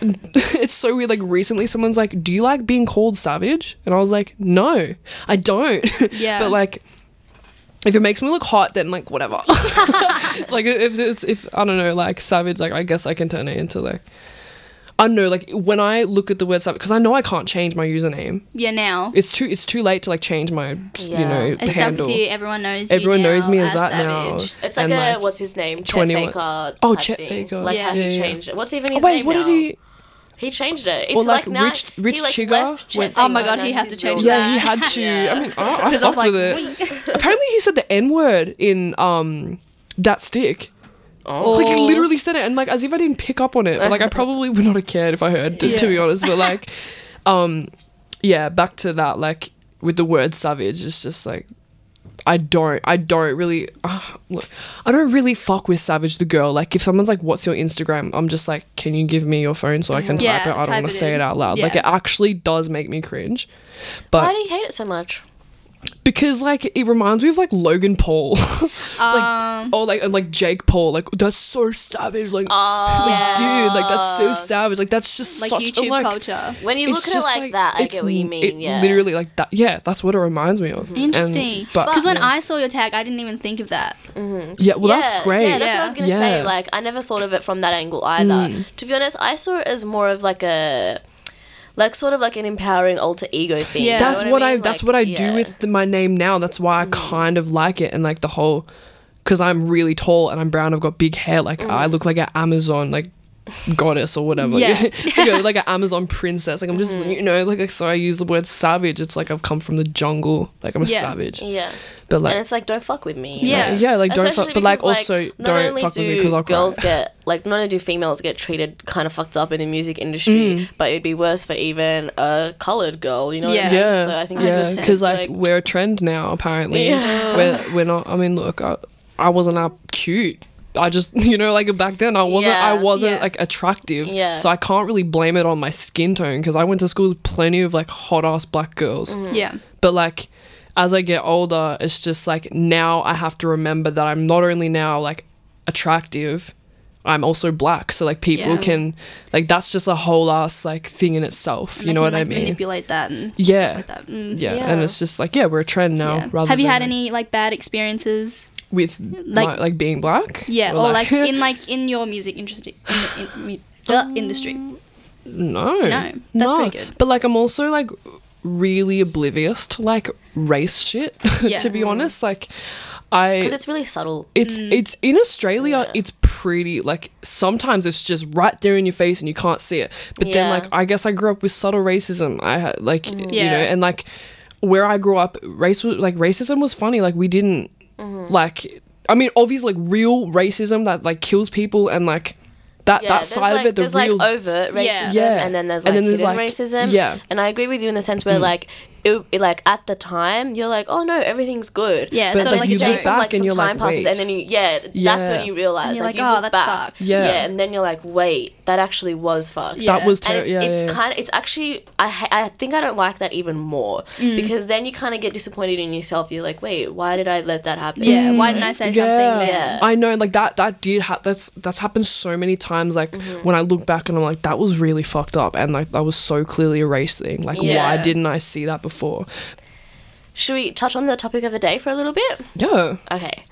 it's so weird. Like recently someone's like, do you like being called savage? And I was like, no, I don't. Yeah. But like, if it makes me look hot, then like whatever. Like if I don't know, like savage, like I guess I can turn it into like. I know, like, when I look at the word savage, because I know I can't change my username. Yeah, now. It's too late to, like, change my, you know, it's handle. It's stuck with you. Everyone knows you. Everyone knows me as that savage. Now. It's like and a, like, what's his name? Chet Faker. Oh, Chet Faker. Like, how he changed it. What's even his name now? Wait, what did he... He changed it. It's or like now, Rich Chigga. Like oh my god, he had to change it. Yeah, he had to. I mean, I fucked with it. Apparently, he said the N-word in that stick. Oh. Like, I literally said it, and, like, as if I didn't pick up on it. Like, I probably would not have cared if I heard, to be honest. But, like, back to that, like, with the word savage, it's just, like, I don't really fuck with Savage the Girl. Like, if someone's like, what's your Instagram? I'm just like, can you give me your phone so I can type it? I don't want to say it out loud. Yeah. Like, it actually does make me cringe. But why do you hate it so much? Because, like, it reminds me of, like, Logan Paul. Like Jake Paul. Like, that's so savage. Like, dude, like, that's so savage. Like, that's just like such YouTube culture. When you look at it like that, I get what you mean, literally, like, that. Yeah, that's what it reminds me of. Interesting. Because when I saw your tag, I didn't even think of that. Yeah, well, that's great. Yeah, that's what I was going to say. Like, I never thought of it from that angle either. To be honest, I saw it as more of, like, a... Like sort of like an empowering alter ego thing. Yeah, that's what I. Mean? That's like, what I do with my name now. That's why I kind of like it, and like the whole, because I'm really tall and I'm brown. I've got big hair. Like I look like an Amazon like goddess or whatever. Yeah, you know, like an Amazon princess. Like I'm just you know like so I use the word savage. It's like I've come from the jungle. Like I'm a savage. Yeah. But like, and it's like don't fuck with me. Yeah. Like, yeah. Like especially don't fuck. But like also don't fuck with me because I'll girls cry. Get. Like, not only do females get treated kind of fucked up in the music industry, but it'd be worse for even a coloured girl, you know what I mean? Yeah. So I think that's because, like, we're a trend now, apparently. Yeah. We're not... I mean, look, I wasn't that cute I just, you know, like back then I wasn't like attractive. Yeah. So I can't really blame it on my skin tone because I went to school with plenty of like hot ass black girls. Mm. Yeah. But like as I get older, it's just like now I have to remember that I'm not only now like attractive, I'm also black. So like people can like, that's just a whole ass like thing in itself. And you know what I mean? Manipulate that and stuff like that. Mm. Yeah. And it's just like, we're a trend now. Yeah. Rather Have you had any like bad experiences? With like, my, like being black, or like in your music industry, industry. No, that's pretty good. But like, I'm also like really oblivious to like race shit. To be honest, like because it's really subtle. It's in Australia. It's pretty like sometimes it's just right there in your face and you can't see it. But then like I guess I grew up with subtle racism. I had like you know, and like where I grew up, racism was funny. Like we didn't. Mm-hmm. Like, I mean, obviously, like real racism that like kills people and like that side of it. There's real like overt racism, and then there's like hidden racism. Yeah, and I agree with you in the sense where like it like at the time you're like, oh no, everything's good. Yeah, but so like you look back and you're like, wait, and then you that's when you realize and you're like, you look that's back, fucked. Yeah, and then you're like, wait, that actually was fucked. Yeah. That was terrible. It's actually I think I don't like that even more because then you kind of get disappointed in yourself. You're like, wait, why did I let that happen? Yeah, why didn't I say something? Yeah, I know. Like that did that's happened so many times. Like when I look back and I'm like, that was really fucked up, and like that was so clearly a race thing. Like why didn't I see that before? Should we touch on the topic of the day for a little bit? Yeah. Okay.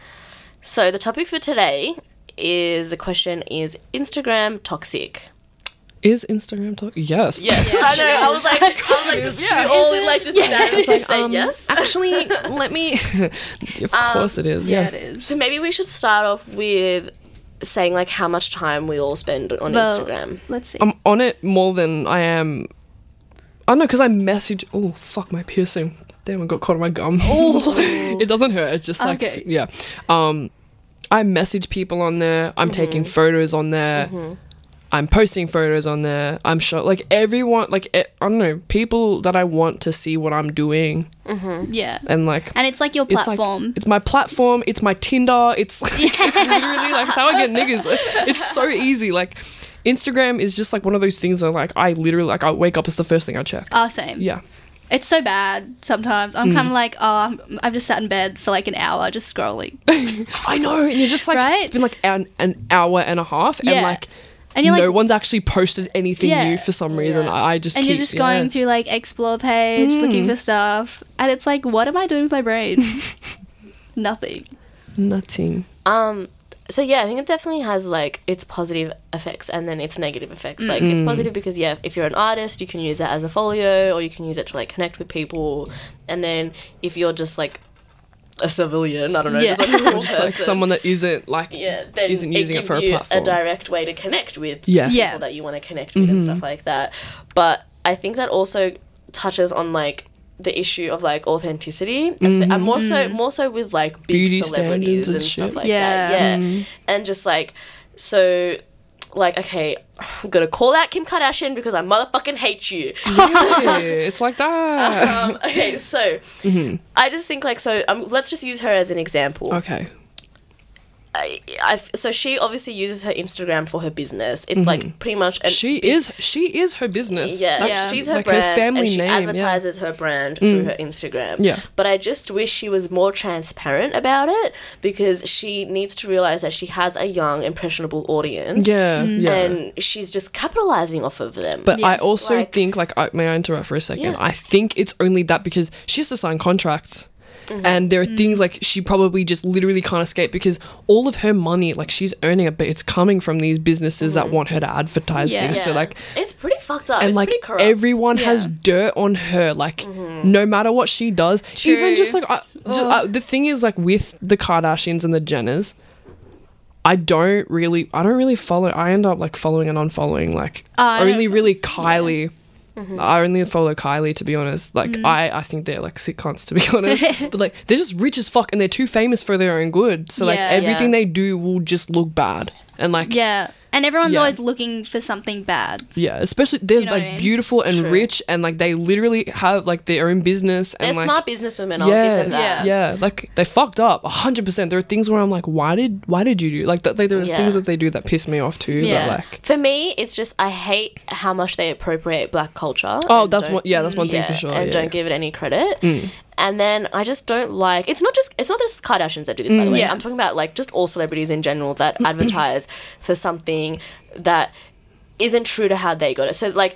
So the topic for today is the question: is Instagram toxic? Is Instagram toxic? Yes. Yes. I know. I was like, yeah. All like just say yes. Actually, let me. Of course, it is. Yeah, it is. So maybe we should start off with saying like how much time we all spend on Instagram. Let's see. I'm on it more than I am. I don't know, because I message... Oh, fuck, my piercing. Damn, I got caught on my gum. It doesn't hurt. It's just like... Okay. Yeah. I message people on there. I'm taking photos on there. Mm-hmm. I'm posting photos on there. I'm sure... Like, everyone... Like, I don't know. People that I want to see what I'm doing. Mm-hmm. Yeah. And, like... And it's, like, your platform. It's my platform. It's my Tinder. It's, like... It's literally, like, it's how I get niggas. It's so easy. Like... Instagram is just, like, one of those things that, like, I literally, like, I wake up, it's the first thing I check. Oh, same. Yeah. It's so bad sometimes. I'm kind of like, I've just sat in bed for, like, an hour just scrolling. I know. And you're just, like, right? It's been, like, an hour and a half. Yeah. And, like... And you're like, no one's actually posted anything new for some reason. Yeah. I just you're just going through, like, explore page, looking for stuff. And it's like, what am I doing with my brain? Nothing. So, yeah, I think it definitely has, like, its positive effects and then its negative effects. Like, it's positive because, yeah, if you're an artist, you can use it as a folio or you can use it to, like, connect with people. And then if you're just, like, a civilian, I don't know, just like someone that isn't, like, then isn't using it for a platform. A direct way to connect with people that you want to connect with and stuff like that. But I think that also touches on, like, the issue of like authenticity, and more so with like big beauty celebrities and stuff like that, and just like so, like okay, I'm gonna call out Kim Kardashian because I motherfucking hate you. Yeah, it's like that. Okay, so I just think like so. Let's just use her as an example. Okay. So she obviously uses her Instagram for her business. It's like pretty much she is her business. Yeah. She's her like brand, her family and she advertises her brand through her Instagram. Yeah. But I just wish she was more transparent about it because she needs to realize that she has a young, impressionable audience. Yeah. And she's just capitalizing off of them. But I also think, like, may I interrupt for a second? Yeah. I think it's only that because she has to sign contracts. Mm-hmm. And there are things like she probably just literally can't escape because all of her money, like she's earning it, but it's coming from these businesses that want her to advertise things. Yeah. So like it's pretty fucked up. And it's like pretty corrupt. Everyone has dirt on her, like no matter what she does. True. Even just like the thing is like with the Kardashians and the Jenners, I don't really follow. I end up like following and unfollowing. Like only really Kylie. Yeah. Mm-hmm. I only follow Kylie, to be honest. Like, I think they're, like, sick cunts, to be honest. But, like, they're just rich as fuck and they're too famous for their own good. So, like, everything they do will just look bad. And, like... Yeah. And everyone's always looking for something bad. Yeah, especially they're beautiful and rich, and like they literally have like their own business. And, they're like, smart businesswomen. Yeah, I'll give them that. Yeah, like they fucked up 100%. There are things where I'm like, why did you do like that? There are things that they do that piss me off too. Yeah. That, like, for me, it's just I hate how much they appropriate Black culture. Oh, that's one thing for sure. And don't give it any credit. Mm. And then I just don't like... It's not just Kardashians that do this, by the way. I'm talking about, like, just all celebrities in general that advertise for something that isn't true to how they got it. So, like,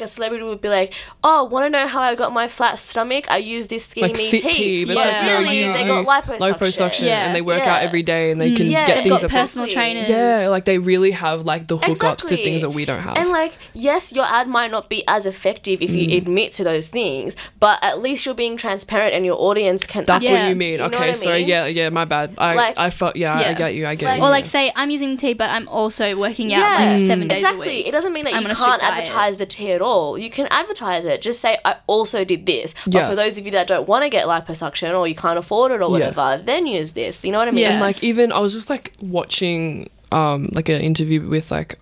a celebrity would be like, oh, want to know how I got my flat stomach? I use this skinny like fit tea. But they got liposuction. Yeah. And they work out every day and they can get things. They've got personal trainers. Yeah, like, they really have, like, the hookups to things that we don't have. And, like, yes, your ad might not be as effective if you admit to those things, but at least you're being transparent and your audience can... That's what you mean. Okay, sorry, my bad. I get you, Or, like, say, I'm using tea, but I'm also working out, like, 7 days a week. It doesn't mean that you can't advertise the tea at all. You can advertise it. Just say, I also did this. But for those of you that don't want to get liposuction or you can't afford it or whatever, then use this. You know what I mean? Yeah. And, like, even I was just, like, watching... like an interview with the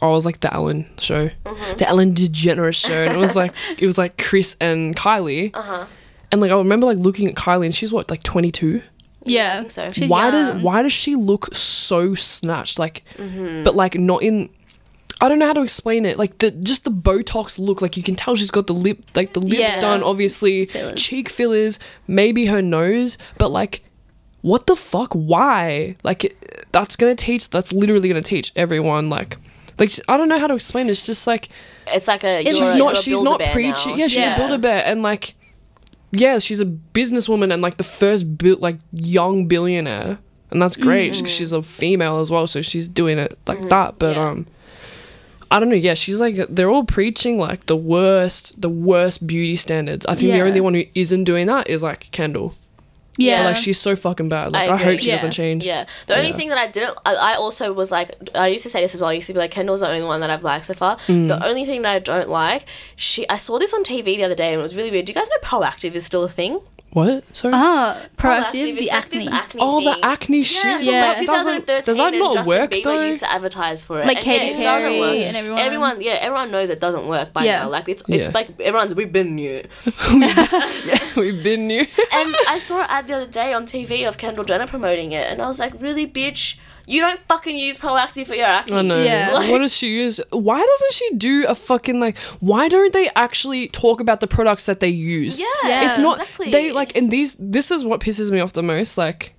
Ellen show, the Ellen DeGeneres show, and it was like Chris and Kylie, and like I remember like looking at Kylie and she's what, like 22? Yeah, I think so. She's why does she look so snatched? Like, but like not in. I don't know how to explain it. Like the Botox look, like you can tell she's got the lips done, obviously cheek fillers, maybe her nose, but like. What the fuck? Why? Like, that's literally going to teach everyone, like, I don't know how to explain it. It's just, like... It's like a... She's not preaching. Yeah, she's a Build-A-Bear. And, like, yeah, she's a businesswoman and, like, the first, young billionaire. And that's great. Mm-hmm. She's a female as well, so she's doing it like that. But, I don't know. Yeah, she's, like... They're all preaching, like, the worst beauty standards. I think the only one who isn't doing that is, like, Kendall. Yeah, like she's so fucking bad. Like I hope she doesn't change. Yeah, the only thing that I didn't, I also was like, I used to say this as well. I used to be like, Kendall's the only one that I've liked so far. Mm. The only thing that I don't like, I saw this on TV the other day and it was really weird. Do you guys know Proactive is still a thing? What? Sorry. Ah, Proactive, the acne. Like acne. Oh, the acne shit. Yeah. 2013. Does that not work though? Justin Bieber used to advertise for it. Like Katy Perry and everyone. Everyone knows it doesn't work by now. Like it's like everyone's. We've been new. We've been new. And I saw an ad the other day on TV of Kendall Jenner promoting it, and I was like, really, bitch. You don't fucking use Proactive for your acne. I know. Yeah. Like, what does she use? Why doesn't she do a fucking, like... Why don't they actually talk about the products that they use? Yeah, it's not... Exactly. They, like... And this is what pisses me off the most. Like,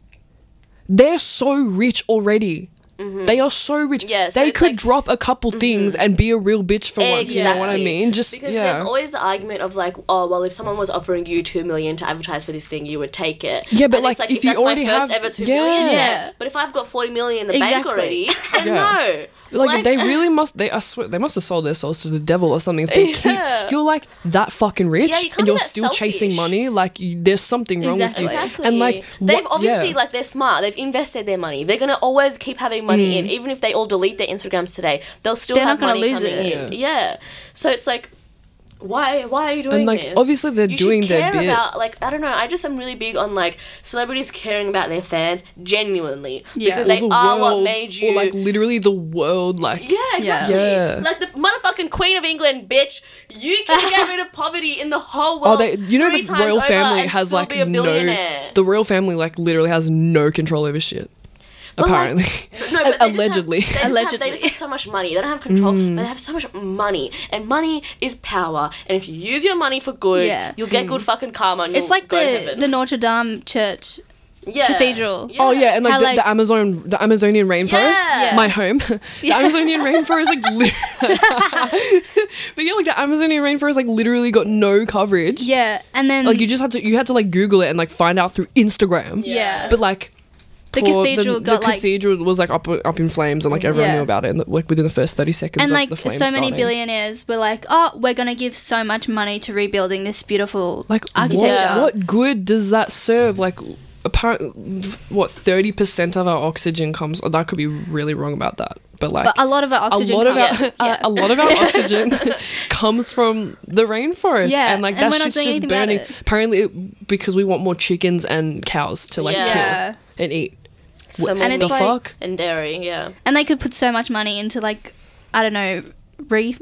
they're so rich already. Mm-hmm. They are so rich. Yeah, so they could drop a couple things and be a real bitch for once. You know what I mean? Just because there's always the argument of like, oh well, if someone was offering you $2 million to advertise for this thing, you would take it. Yeah, but like, if you already have ever $2 million, but if I've got $40 million in the bank already, then no. Like they really must. I swear they must have sold their souls to the devil or something. If they keep, you're like that fucking rich, you and you're still chasing money. Like there's something wrong with you. Exactly. And like they've obviously like they're smart. They've invested their money. They're gonna always keep having money in. Even if they all delete their Instagrams today, they'll still have money coming in. Yeah. So it's like. Why are you doing and, like, this? Obviously they're doing their bit. You should care about, like, I don't know, I just am really big on, like, celebrities caring about their fans genuinely. Yeah. Because they are what made you. Or, like, literally the world, like. Yeah, exactly. Yeah. Like, the motherfucking Queen of England, bitch, you can get rid of poverty in the whole world. Oh, the royal family has, like, the royal family, like, literally has no control over shit. Well, apparently. Like, no, but they just have so much money. They don't have control, but they have so much money. And money is power. And if you use your money for good, you'll get good fucking karma and you'll go to heaven. It's like the Notre Dame church cathedral. Yeah. Oh, yeah. And, like, the Amazon, the Amazonian rainforest. Yeah. My home. The Amazonian rainforest, like, but, yeah, like, the Amazonian rainforest, like, literally got no coverage. Yeah. And then... Like, you had to, like, Google it and, like, find out through Instagram. Yeah. But, like... The cathedral was like up in flames, and like everyone knew about it, and like within the first 30 seconds, and like the flames so many starting. Billionaires were like, "Oh, we're gonna give so much money to rebuilding this beautiful like architecture." What good does that serve? Like, apparently, 30% of our oxygen comes. Oh, that could be really wrong about that, but like, but a lot of our oxygen, a lot of our oxygen comes from the rainforest, and like that shit's just burning. Apparently, because we want more chickens and cows to like kill and eat. So and it's the fuck? And dairy, yeah. And they could put so much money into, like, I don't know,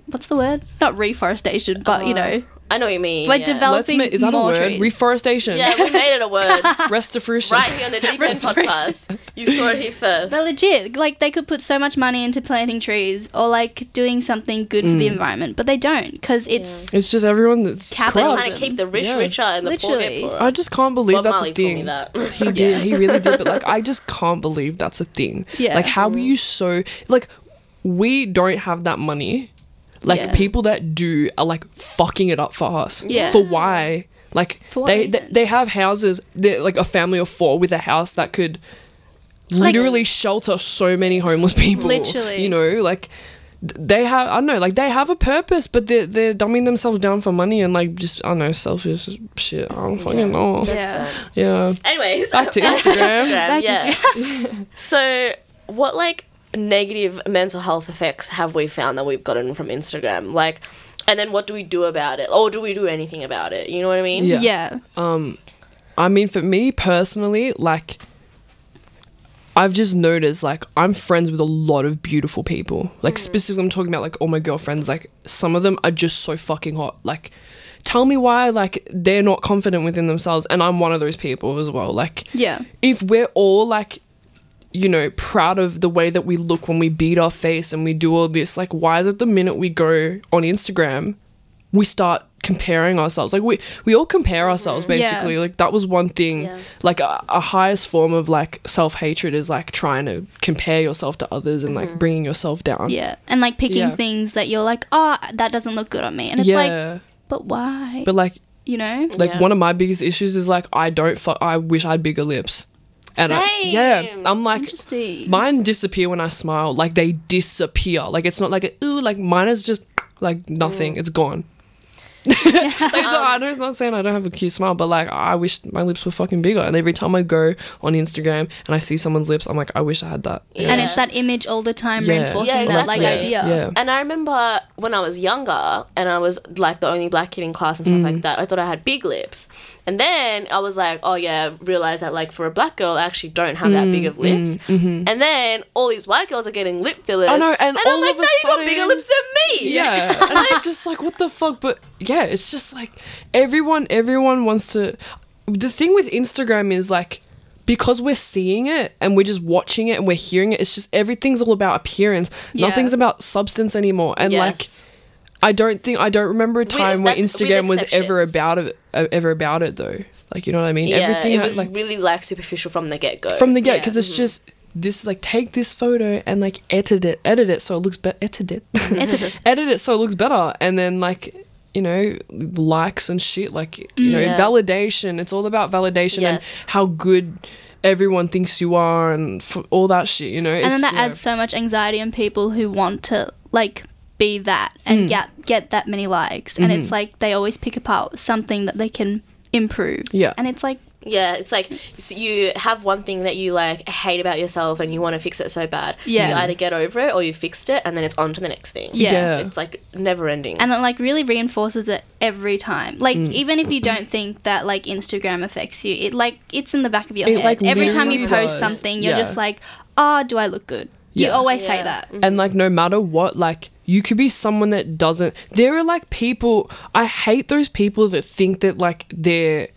what's the word? Not reforestation, but you know. I know what you mean. We're developing is that more a word? Trees. Reforestation. Yeah, we made it a word. Restoration. Right here on the Deep End podcast. You saw it here first. But legit, like, they could put so much money into planting trees or, like, doing something good for the environment, but they don't because it's... Yeah. It's just everyone that's capitalism. They're trying to keep the rich richer and the poor get poorer. I just can't believe that's a thing. Bob Marley told me that. He did. He really did. But, like, I just can't believe that's a thing. Yeah. Like, how are you so... Like, we don't have that money. Like, people that do are, like, fucking it up for us. Yeah. For why? Like, for they have houses, like, a family of four with a house that could literally shelter so many homeless people. Literally. You know, like, they have, I don't know, like, they have a purpose, but they're dumbing themselves down for money and, like, just, I don't know, selfish shit. I don't fucking know. Yeah. Yeah. Anyways. Back to Instagram. Back to Instagram. So, what, like... negative mental health effects have we found that we've gotten from Instagram, like, and then what do we do about it, or do we do anything about it? You know what I mean? Yeah. I mean, for me personally, like, I've just noticed, like, I'm friends with a lot of beautiful people, like, specifically I'm talking about, like, all my girlfriends, like, some of them are just so fucking hot. Like, tell me why, like, they're not confident within themselves, and I'm one of those people as well. Like, yeah, if we're all, like, you know, proud of the way that we look when we beat our face and we do all this, like, why is it the minute we go on Instagram we start comparing ourselves? Like, we all compare ourselves, basically. Like, that was one thing, like, a highest form of, like, self-hatred is, like, trying to compare yourself to others and, like, bringing yourself down. Yeah, and, like, picking things that you're like, oh, that doesn't look good on me, and it's like, but why? But, like, you know, like, one of my biggest issues is, like, I wish I had bigger lips. And same. I'm like, mine disappear when I smile. Like, they disappear. Like, it's not like ooh. Like, mine is just like nothing. It's gone. Like, no, I'm not saying I don't have a cute smile, but, like, I wish my lips were fucking bigger. And every time I go on Instagram and I see someone's lips, I'm like, I wish I had that. Yeah. And it's that image all the time reinforcing that, like, idea. Yeah. And I remember when I was younger and I was, like, the only black kid in class and stuff like that, I thought I had big lips. And then I was like, oh yeah, realised that, like, for a black girl, I actually don't have that big of lips. And then all these white girls are getting lip fillers. I know, and all I'm like, no, you got bigger lips than me. Yeah. And it's just like, what the fuck? But yeah, it's just like everyone wants to. The thing with Instagram is, like, because we're seeing it and we're just watching it and we're hearing it, it's just everything's all about appearance. Yeah. Nothing's about substance anymore. And like, I don't remember a time where Instagram was ever about it though. Like, you know what I mean? Yeah, everything it was like, really, like, superficial from the get-go. From the get, because it's just this, like, take this photo and, like, edit it so it looks better. Edit it so it looks better, and then, like, you know, likes and shit. Like, you know, validation. It's all about validation and how good everyone thinks you are and all that shit. You know, and then that adds so much anxiety in people who want to, like, be that and get that many likes, and it's like they always pick apart something that they can improve, and it's like, it's like, so you have one thing that you, like, hate about yourself and you want to fix it so bad, you either get over it or you fixed it, and then it's on to the next thing. It's like never ending, and it, like, really reinforces it every time. Like, even if you don't think that, like, Instagram affects you, it, like, it's in the back of your head, like, every time you post something you're just like, oh, do I look good? You always say that. And, like, no matter what, like, you could be someone that doesn't... There are, like, people... I hate those people that think that, like, they're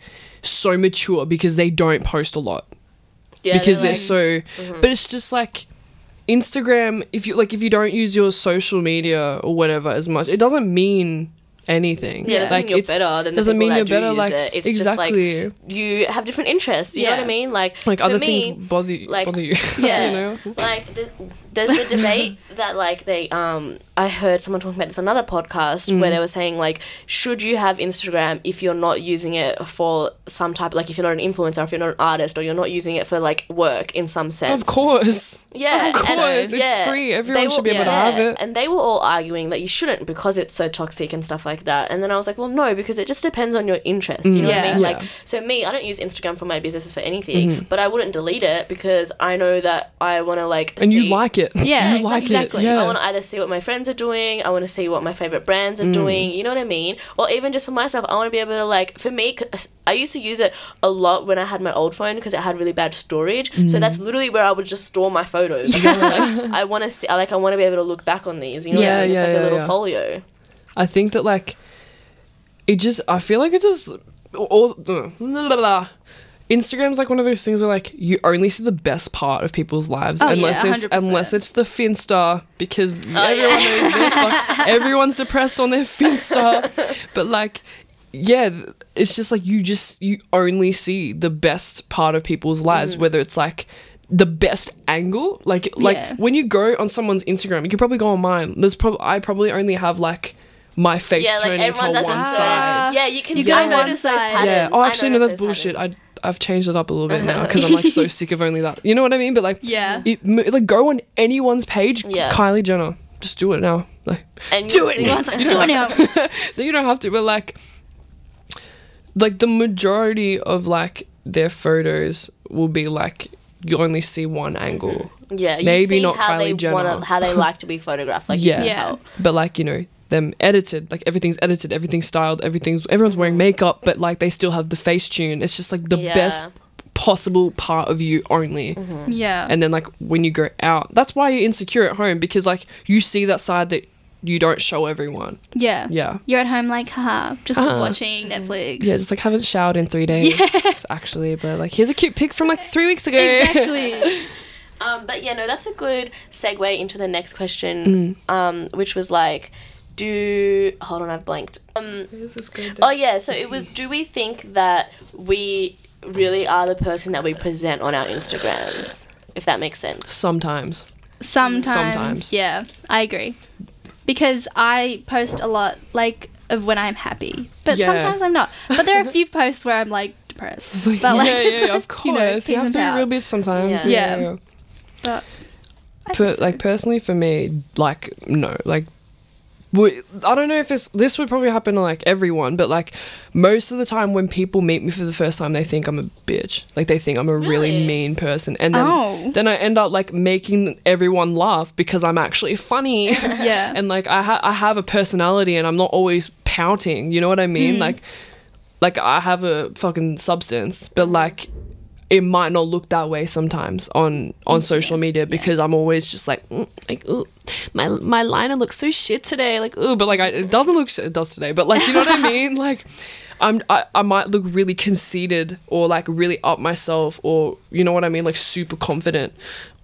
so mature because they don't post a lot. Yeah. Because they're, like, so... Mm-hmm. But it's just, like, Instagram... If you don't use your social media or whatever as much, it doesn't mean... anything. Yeah, like, you're better than doesn't mean you're better. Like, it's exactly. Just like you have different interests. You know what I mean? Like other things bother you. Yeah, you know? Like there's the debate that, like, they I heard someone talking about this on another podcast where they were saying, like, should you have Instagram if you're not using it for some type, like, if you're not an influencer, if you're not an artist, or you're not using it for, like, work in some sense? Of course. Yeah, of course. And, it's free. Everyone should be able to have it. And they were all arguing that you shouldn't because it's so toxic and stuff like. like that. And then I was like, well, no, because it just depends on your interest. You know what I mean? Like, so me, I don't use Instagram for my businesses for anything, but I wouldn't delete it because I know that I want to like and see. You like it. Yeah, you like exactly. It. Yeah. I want to either see what my friends are doing. I want to see what my favorite brands are doing. You know what I mean? Or even just for myself, I want to be able to like, for me, I used to use it a lot when I had my old phone because it had really bad storage. So that's literally where I would just store my photos. Like, I want to see, like, I want to be able to look back on these. You know what I mean? It's like a little folio. I think that like, it just, I feel like it just, Instagram's like one of those things where like you only see the best part of people's lives unless it's the Finsta because everyone knows their everyone's depressed on their Finsta, but like it's just like you only see the best part of people's lives, whether it's like the best angle, like when you go on someone's Instagram, you could probably go on mine. I probably only have like my face turning to one side. Yeah, you can go on one side. Yeah. Oh, actually, no, that's bullshit. I've changed it up a little bit now because I'm like so sick of only that. You know what I mean? But like, like go on anyone's page. Yeah. Kylie Jenner, just do it now. Like, and do it. Do it now. You don't have to, but like the majority of like their photos will be like you only see one angle. Yeah. You maybe see not how Kylie they Jenner. How they like to be photographed. Like but like you know. Them edited, like everything's edited, everything's styled, everyone's wearing makeup, but like they still have the face tune. It's just like the best possible part of you only. And then like when you go out, that's why you're insecure at home, because like you see that side that you don't show everyone. You're at home like just watching Netflix, just like haven't showered in 3 days actually, but like here's a cute pic from like 3 weeks ago. Exactly. But yeah, no, that's a good segue into the next question, which was like, hold on, I've blanked. So it was, do we think that we really are the person that we present on our Instagrams? If that makes sense. Sometimes. Yeah, I agree. Because I post a lot, like, of when I'm happy. But sometimes I'm not. But there are a few posts where I'm, like, depressed. Like, but, like, of course. You have to be real busy sometimes. Yeah. But, like, personally for me, like, no. Like, I don't know if this would probably happen to like everyone, but like most of the time when people meet me for the first time, they think I'm a bitch. Like they think I'm a really mean person, and then then I end up like making everyone laugh because I'm actually funny. And like I have a personality, and I'm not always pouting. You know what I mean? Like I have a fucking substance, but like it might not look that way sometimes on social media because I'm always just like ooh, my liner looks so shit today, like ooh, but like it doesn't look shit, it does today, but like you know what I mean, like I might look really conceited or like really up myself, or you know what I mean, like super confident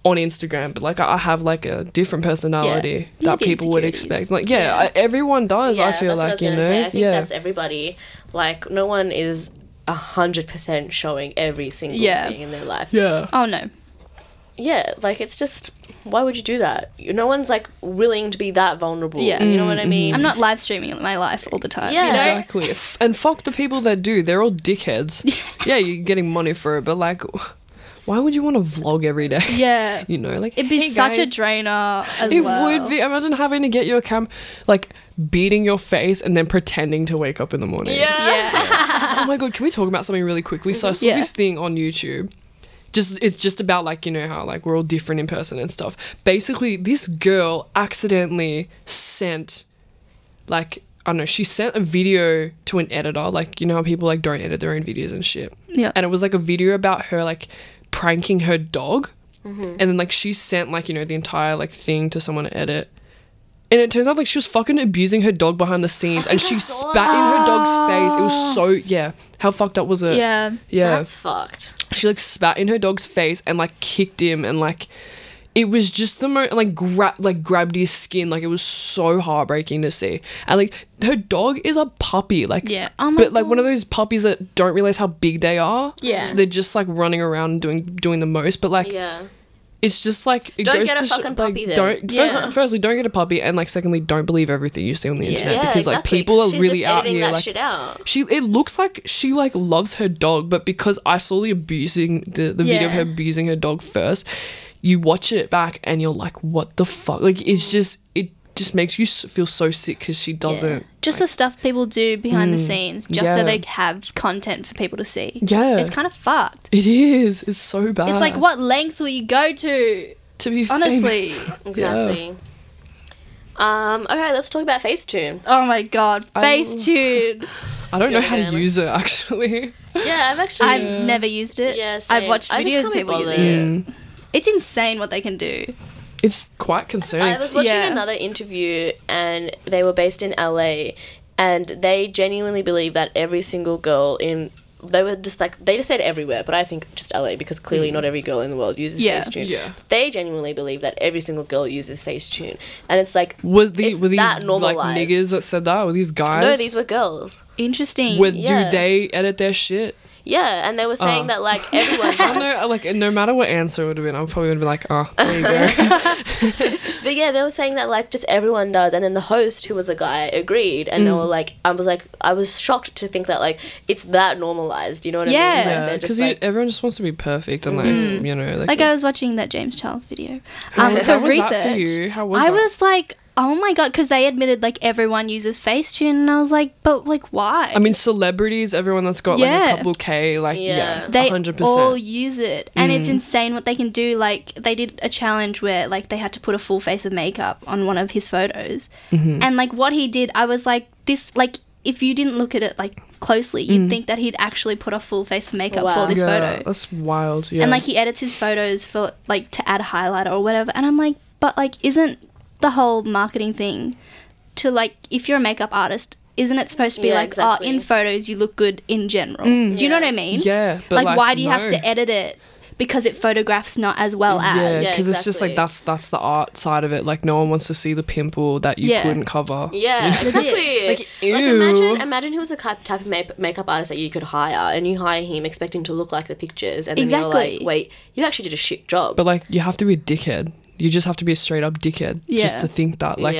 on Instagram, but like I have like a different personality that people would expect, like everyone does. I feel like you know say. I think that's everybody, like no one is 100% showing every single thing in their life. Oh no. Like it's just, why would you do that? No one's like willing to be that vulnerable. You know what I mean? I'm not live streaming my life all the time. You know? Exactly. And fuck the people that do. They're all dickheads. You're getting money for it, but like, why would you want to vlog every day? You know, like it'd be such a drainer as well. It would be. Imagine having to get your like beating your face and then pretending to wake up in the morning. Oh my god, can we talk about something really quickly? So I saw this thing on YouTube. It's just about like, you know how like we're all different in person and stuff. Basically, this girl accidentally sent like, I don't know, she sent a video to an editor. Like, you know how people like don't edit their own videos and shit. And it was like a video about her like pranking her dog, and then like she sent like, you know, the entire like thing to someone to edit, and it turns out like she was fucking abusing her dog behind the scenes, and she spat in her dog's face. It was so how fucked up was it? That's fucked. She like spat in her dog's face and like kicked him, and like it was just the most, like, grabbed his skin. Like, it was so heartbreaking to see. And, like, her dog is a puppy. Like, but, like, one of those puppies that don't realise how big they are. So they're just, like, running around and doing the most. But, like, it's just, like, it don't goes get to a fucking puppy, like, then. Firstly, don't get a puppy. And, like, secondly, don't believe everything you see on the internet. Because, like, people are really out here. She's just editing that, like, shit out. It looks like she, like, loves her dog. But because I saw the video of her abusing her dog first, you watch it back and you're like, what the fuck? Like, it's just, it just makes you feel so sick because she doesn't. Yeah. Just the stuff people do behind the scenes just so they have content for people to see. Yeah. It's kind of fucked. It is. It's so bad. It's like, what lengths will you go to be honestly famous? Exactly. Yeah. Okay, let's talk about Facetune. Oh my god, Facetune. I don't know how to use it, actually. Yeah, I've never used it. Yeah, same. I've watched videos of people using it. It's insane what they can do. It's quite concerning. I was watching another interview, and they were based in LA, and they genuinely believe that every single girl in... They were just like... They just said everywhere, but I think just LA, because clearly not every girl in the world uses Facetune. Yeah. They genuinely believe that every single girl uses Facetune. And it's like... Were these, that normalized. Like, niggas that said that? Were these guys? No, these were girls. Interesting. Do they edit their shit? Yeah, and they were saying that, like, everyone... no matter what answer it would have been, I probably would have been like, there you go. But, yeah, they were saying that, like, just everyone does. And then the host, who was a guy, agreed. And they were like... I was shocked to think that, like, it's that normalised. You know what I mean? Yeah, because like, everyone just wants to be perfect and, like, you know... Like, I was watching that James Charles video for research. How was that for you? How was that? I was like... Oh my god, because they admitted like everyone uses Facetune, and I was like, but like why? I mean, celebrities, everyone that's got like a couple K, like they 100%. All use it, and it's insane what they can do. Like they did a challenge where like they had to put a full face of makeup on one of his photos, and like what he did, I was like, this like if you didn't look at it like closely, you'd think that he'd actually put a full face of makeup for this photo. That's wild. Yeah, and like he edits his photos for like to add highlighter or whatever, and I'm like, but like isn't the whole marketing thing to like if you're a makeup artist, isn't it supposed to be like exactly. In photos you look good in general? Do you know what I mean? Yeah, but like why do you have to edit it because it photographs not as well as because it's just like that's the art side of it. Like no one wants to see the pimple that you couldn't cover. Yeah, exactly. Like, ew. Like imagine he was a type of makeup artist that you could hire, and you hire him expecting to look like the pictures, and then you're like, wait, you actually did a shit job. But like you have to be a dickhead. You just have to be a straight up dickhead just to think that, like,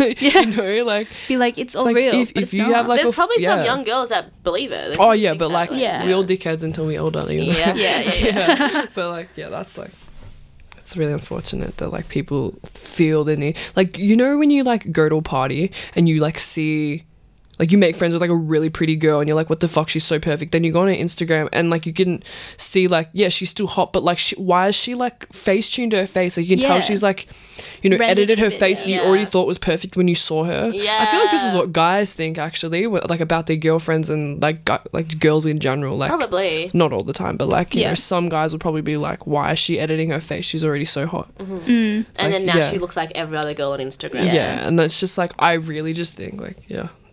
you know, like, be like, it's all like real. If you have, like, there's probably some young girls that believe it. Oh yeah, but like, we're all dickheads until we're older. You know? Yeah. But like, that's like, it's really unfortunate that like people feel the need, like, you know, when you like go to a party and you like see. Like, you make friends with, like, a really pretty girl and you're like, what the fuck, she's so perfect. Then you go on her Instagram and, like, you can see, like, yeah, she's still hot, but, like, why is she, like, face-tuned her face? Like, you can tell she's, like, you know, edited her face that you already thought was perfect when you saw her. Yeah. I feel like this is what guys think, actually, like, about their girlfriends and, like girls in general. Like, probably. Not all the time, but, like, you know, some guys would probably be like, why is she editing her face? She's already so hot. Mm-hmm. Mm. Like, and then now she looks like every other girl on Instagram. Yeah, and that's just, like, I really just think, like,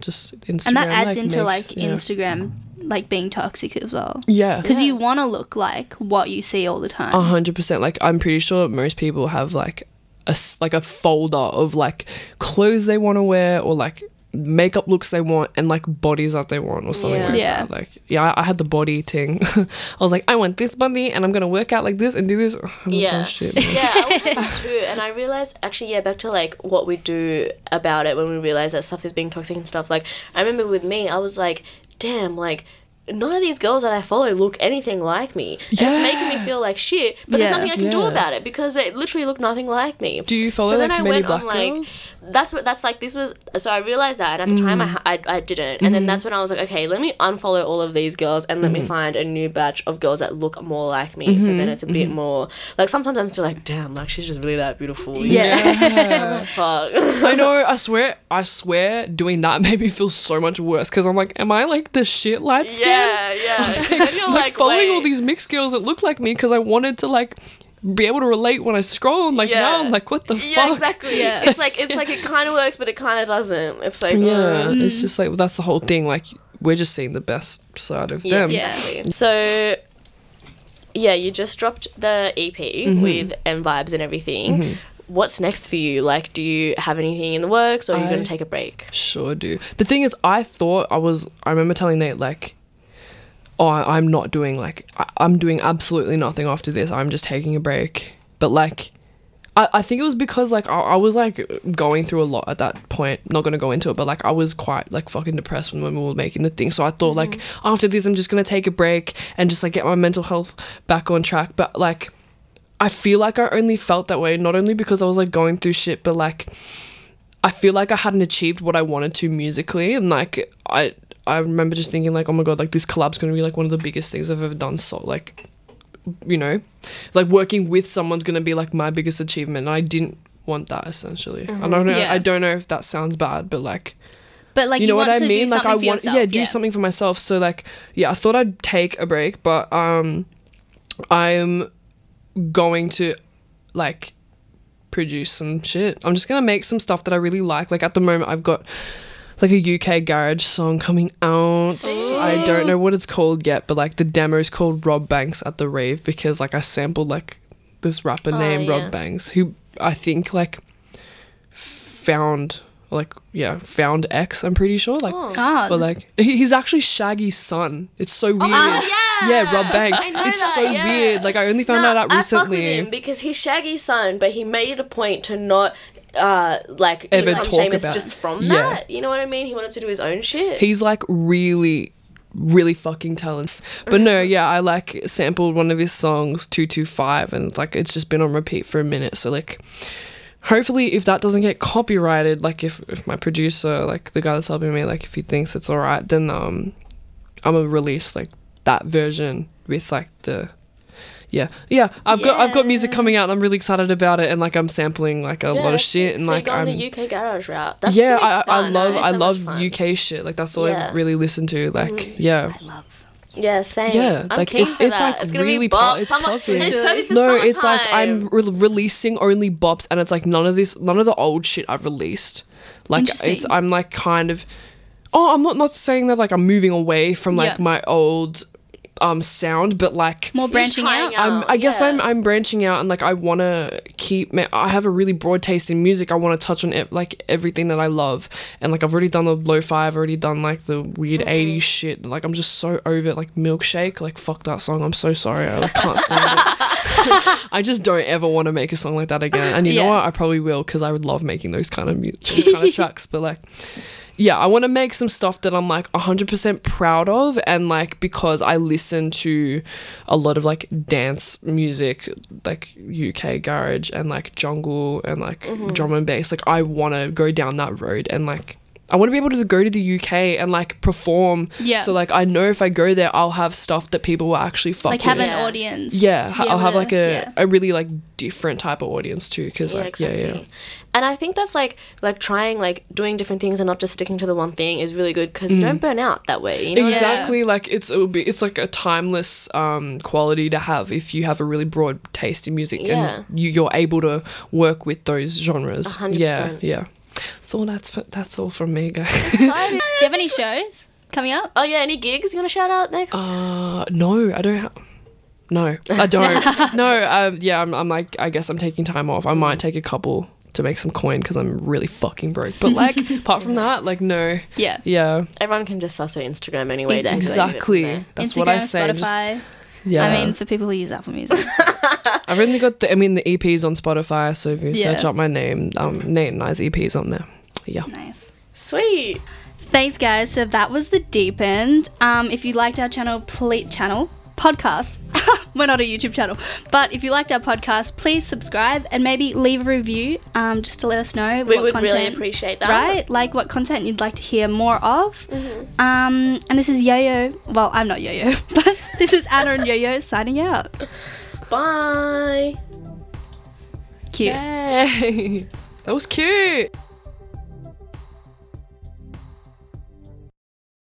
just Instagram, and that adds like, into makes, like Instagram like being toxic as well because you want to look like what you see all the time. 100%. Like I'm pretty sure most people have like a folder of like clothes they want to wear or like makeup looks they want and like bodies that they want or something like that. Like I had the body thing. I was like, I want this body and I'm gonna work out like this and do this. Oh shit, man. Yeah, I was like too, and I realized actually back to like what we do about it when we realize that stuff is being toxic and stuff. Like I remember with me, I was like, damn, like none of these girls that I follow look anything like me. Yeah. It's making me feel like shit, but there's nothing I can do about it because they literally look nothing like me. Do you follow so then like I many went black on, like, girls? So I realised that, and at the time I didn't. And then that's when I was like, okay, let me unfollow all of these girls and let me find a new batch of girls that look more like me. So then it's a bit more, like sometimes I'm still like, damn, like she's just really that beautiful. Yeah. Fuck. I know, I swear doing that made me feel so much worse because I'm like, am I like the shit light skin? Yeah. I was like, and you're like following all these mixed girls that look like me because I wanted to like be able to relate when I scroll, and like now I'm like, what the fuck? Exactly. Yeah. It's like it kind of works, but it kind of doesn't. It's like it's just like that's the whole thing. Like we're just seeing the best side of them. Yeah, exactly. So you just dropped the EP with N-Vibes and everything. What's next for you? Like, do you have anything in the works, or are you going to take a break? Sure do. The thing is, I remember telling Nate like, oh, I'm not doing, like, I'm doing absolutely nothing after this. I'm just taking a break. But, like, I think it was because, like, I was, like, going through a lot at that point. Not going to go into it, but, like, I was quite, like, fucking depressed when we were making the thing. So I thought, like, after this, I'm just going to take a break and just, like, get my mental health back on track. But, like, I feel like I only felt that way not only because I was, like, going through shit, but, like, I feel like I hadn't achieved what I wanted to musically, and like I remember just thinking like, oh my god, like this collab's gonna be like one of the biggest things I've ever done. So like, you know, like working with someone's gonna be like my biggest achievement, and I didn't want that essentially. Mm-hmm. And I don't know if that sounds bad, but like, you know what I mean? Like I want, do something for myself. So like, yeah, I thought I'd take a break, but I'm going to like produce some shit. I'm just gonna make some stuff that I really like. Like at the moment, I've got like a UK garage song coming out. Ooh. I don't know what it's called yet, but like the demo is called Rob Banks at the Rave, because like I sampled like this rapper named Rob Banks, who I think like found X, I'm pretty sure. Like, but like he's actually Shaggy's son. It's so weird. Yeah, Rob Banks. It's that, so weird. Like I only found out recently. I fuck with him because he's Shaggy's son, but he made it a point to not like ever talk famous about just from that. You know what I mean? He wanted to do his own shit. He's like really, really fucking talented. But no, yeah, I like sampled one of his songs, 225, and like it's just been on repeat for a minute. So like, hopefully if that doesn't get copyrighted, like if my producer, like the guy that's helping me, like if he thinks it's alright, then I'm gonna release like that version with like the I've got music coming out and I'm really excited about it, and like I'm sampling like a lot of shit, and so like I'm the UK garage route. That's I love UK shit. Like that's all I really listen to. Like I love. Yeah, same. Yeah, I'm like it's that. Like it's gonna really be bops. It's like I'm releasing only bops, and it's like none of the old shit I've released. Like I'm like kind of. Oh, I'm not saying that like I'm moving away from like my old sound, but like more branching out. I'm branching out, and like I want to keep. I have a really broad taste in music. I want to touch on like everything that I love, and like I've already done the lo-fi. I've already done like the weird 80s shit. Like I'm just so over it. Like Milkshake. Like fuck that song. I'm so sorry. I like, can't stand it. I just don't ever want to make a song like that again. And you know what? I probably will, because I would love making those kind of kind of tracks. But like. Yeah, I want to make some stuff that I'm like 100% proud of, and like because I listen to a lot of like dance music, like UK garage and like jungle and like drum and bass. Like I want to go down that road, and like I want to be able to go to the UK and like perform. Yeah. So like I know if I go there, I'll have stuff that people will actually fuck with. Like have an audience. Yeah, I'll have like a really like different type of audience too, because And I think that's like trying, like doing different things and not just sticking to the one thing is really good, because you don't burn out that way. You know? Exactly, like it's like a timeless quality to have if you have a really broad taste in music and you're able to work with those genres. 100%. Yeah. So that's all from me, guys. Do you have any shows coming up? Oh yeah, any gigs you want to shout out next? No, I don't. No, I don't. No, I'm like, I guess I'm taking time off. I might take a couple to make some coin, because I'm really fucking broke. But like, apart from that, like no. Yeah. Everyone can just suss their Instagram anyway. Exactly. That's Instagram, what I say. Spotify. I mean, for people who use that for music. I've only got the EP's on Spotify, so if you search up my name, Nate and I's EP's on there. Yeah. Nice. Sweet. Thanks, guys. So that was The Deep End. If you liked our podcast, we're not a YouTube channel, but if you liked our podcast, please subscribe and maybe leave a review just to let us know we would content, really appreciate that, right? Like what content you'd like to hear more of. And this is Yo-Yo, well, I'm not Yo-Yo, but this is Anna and Yo-Yo signing out. Bye. Cute. Yay. That was cute.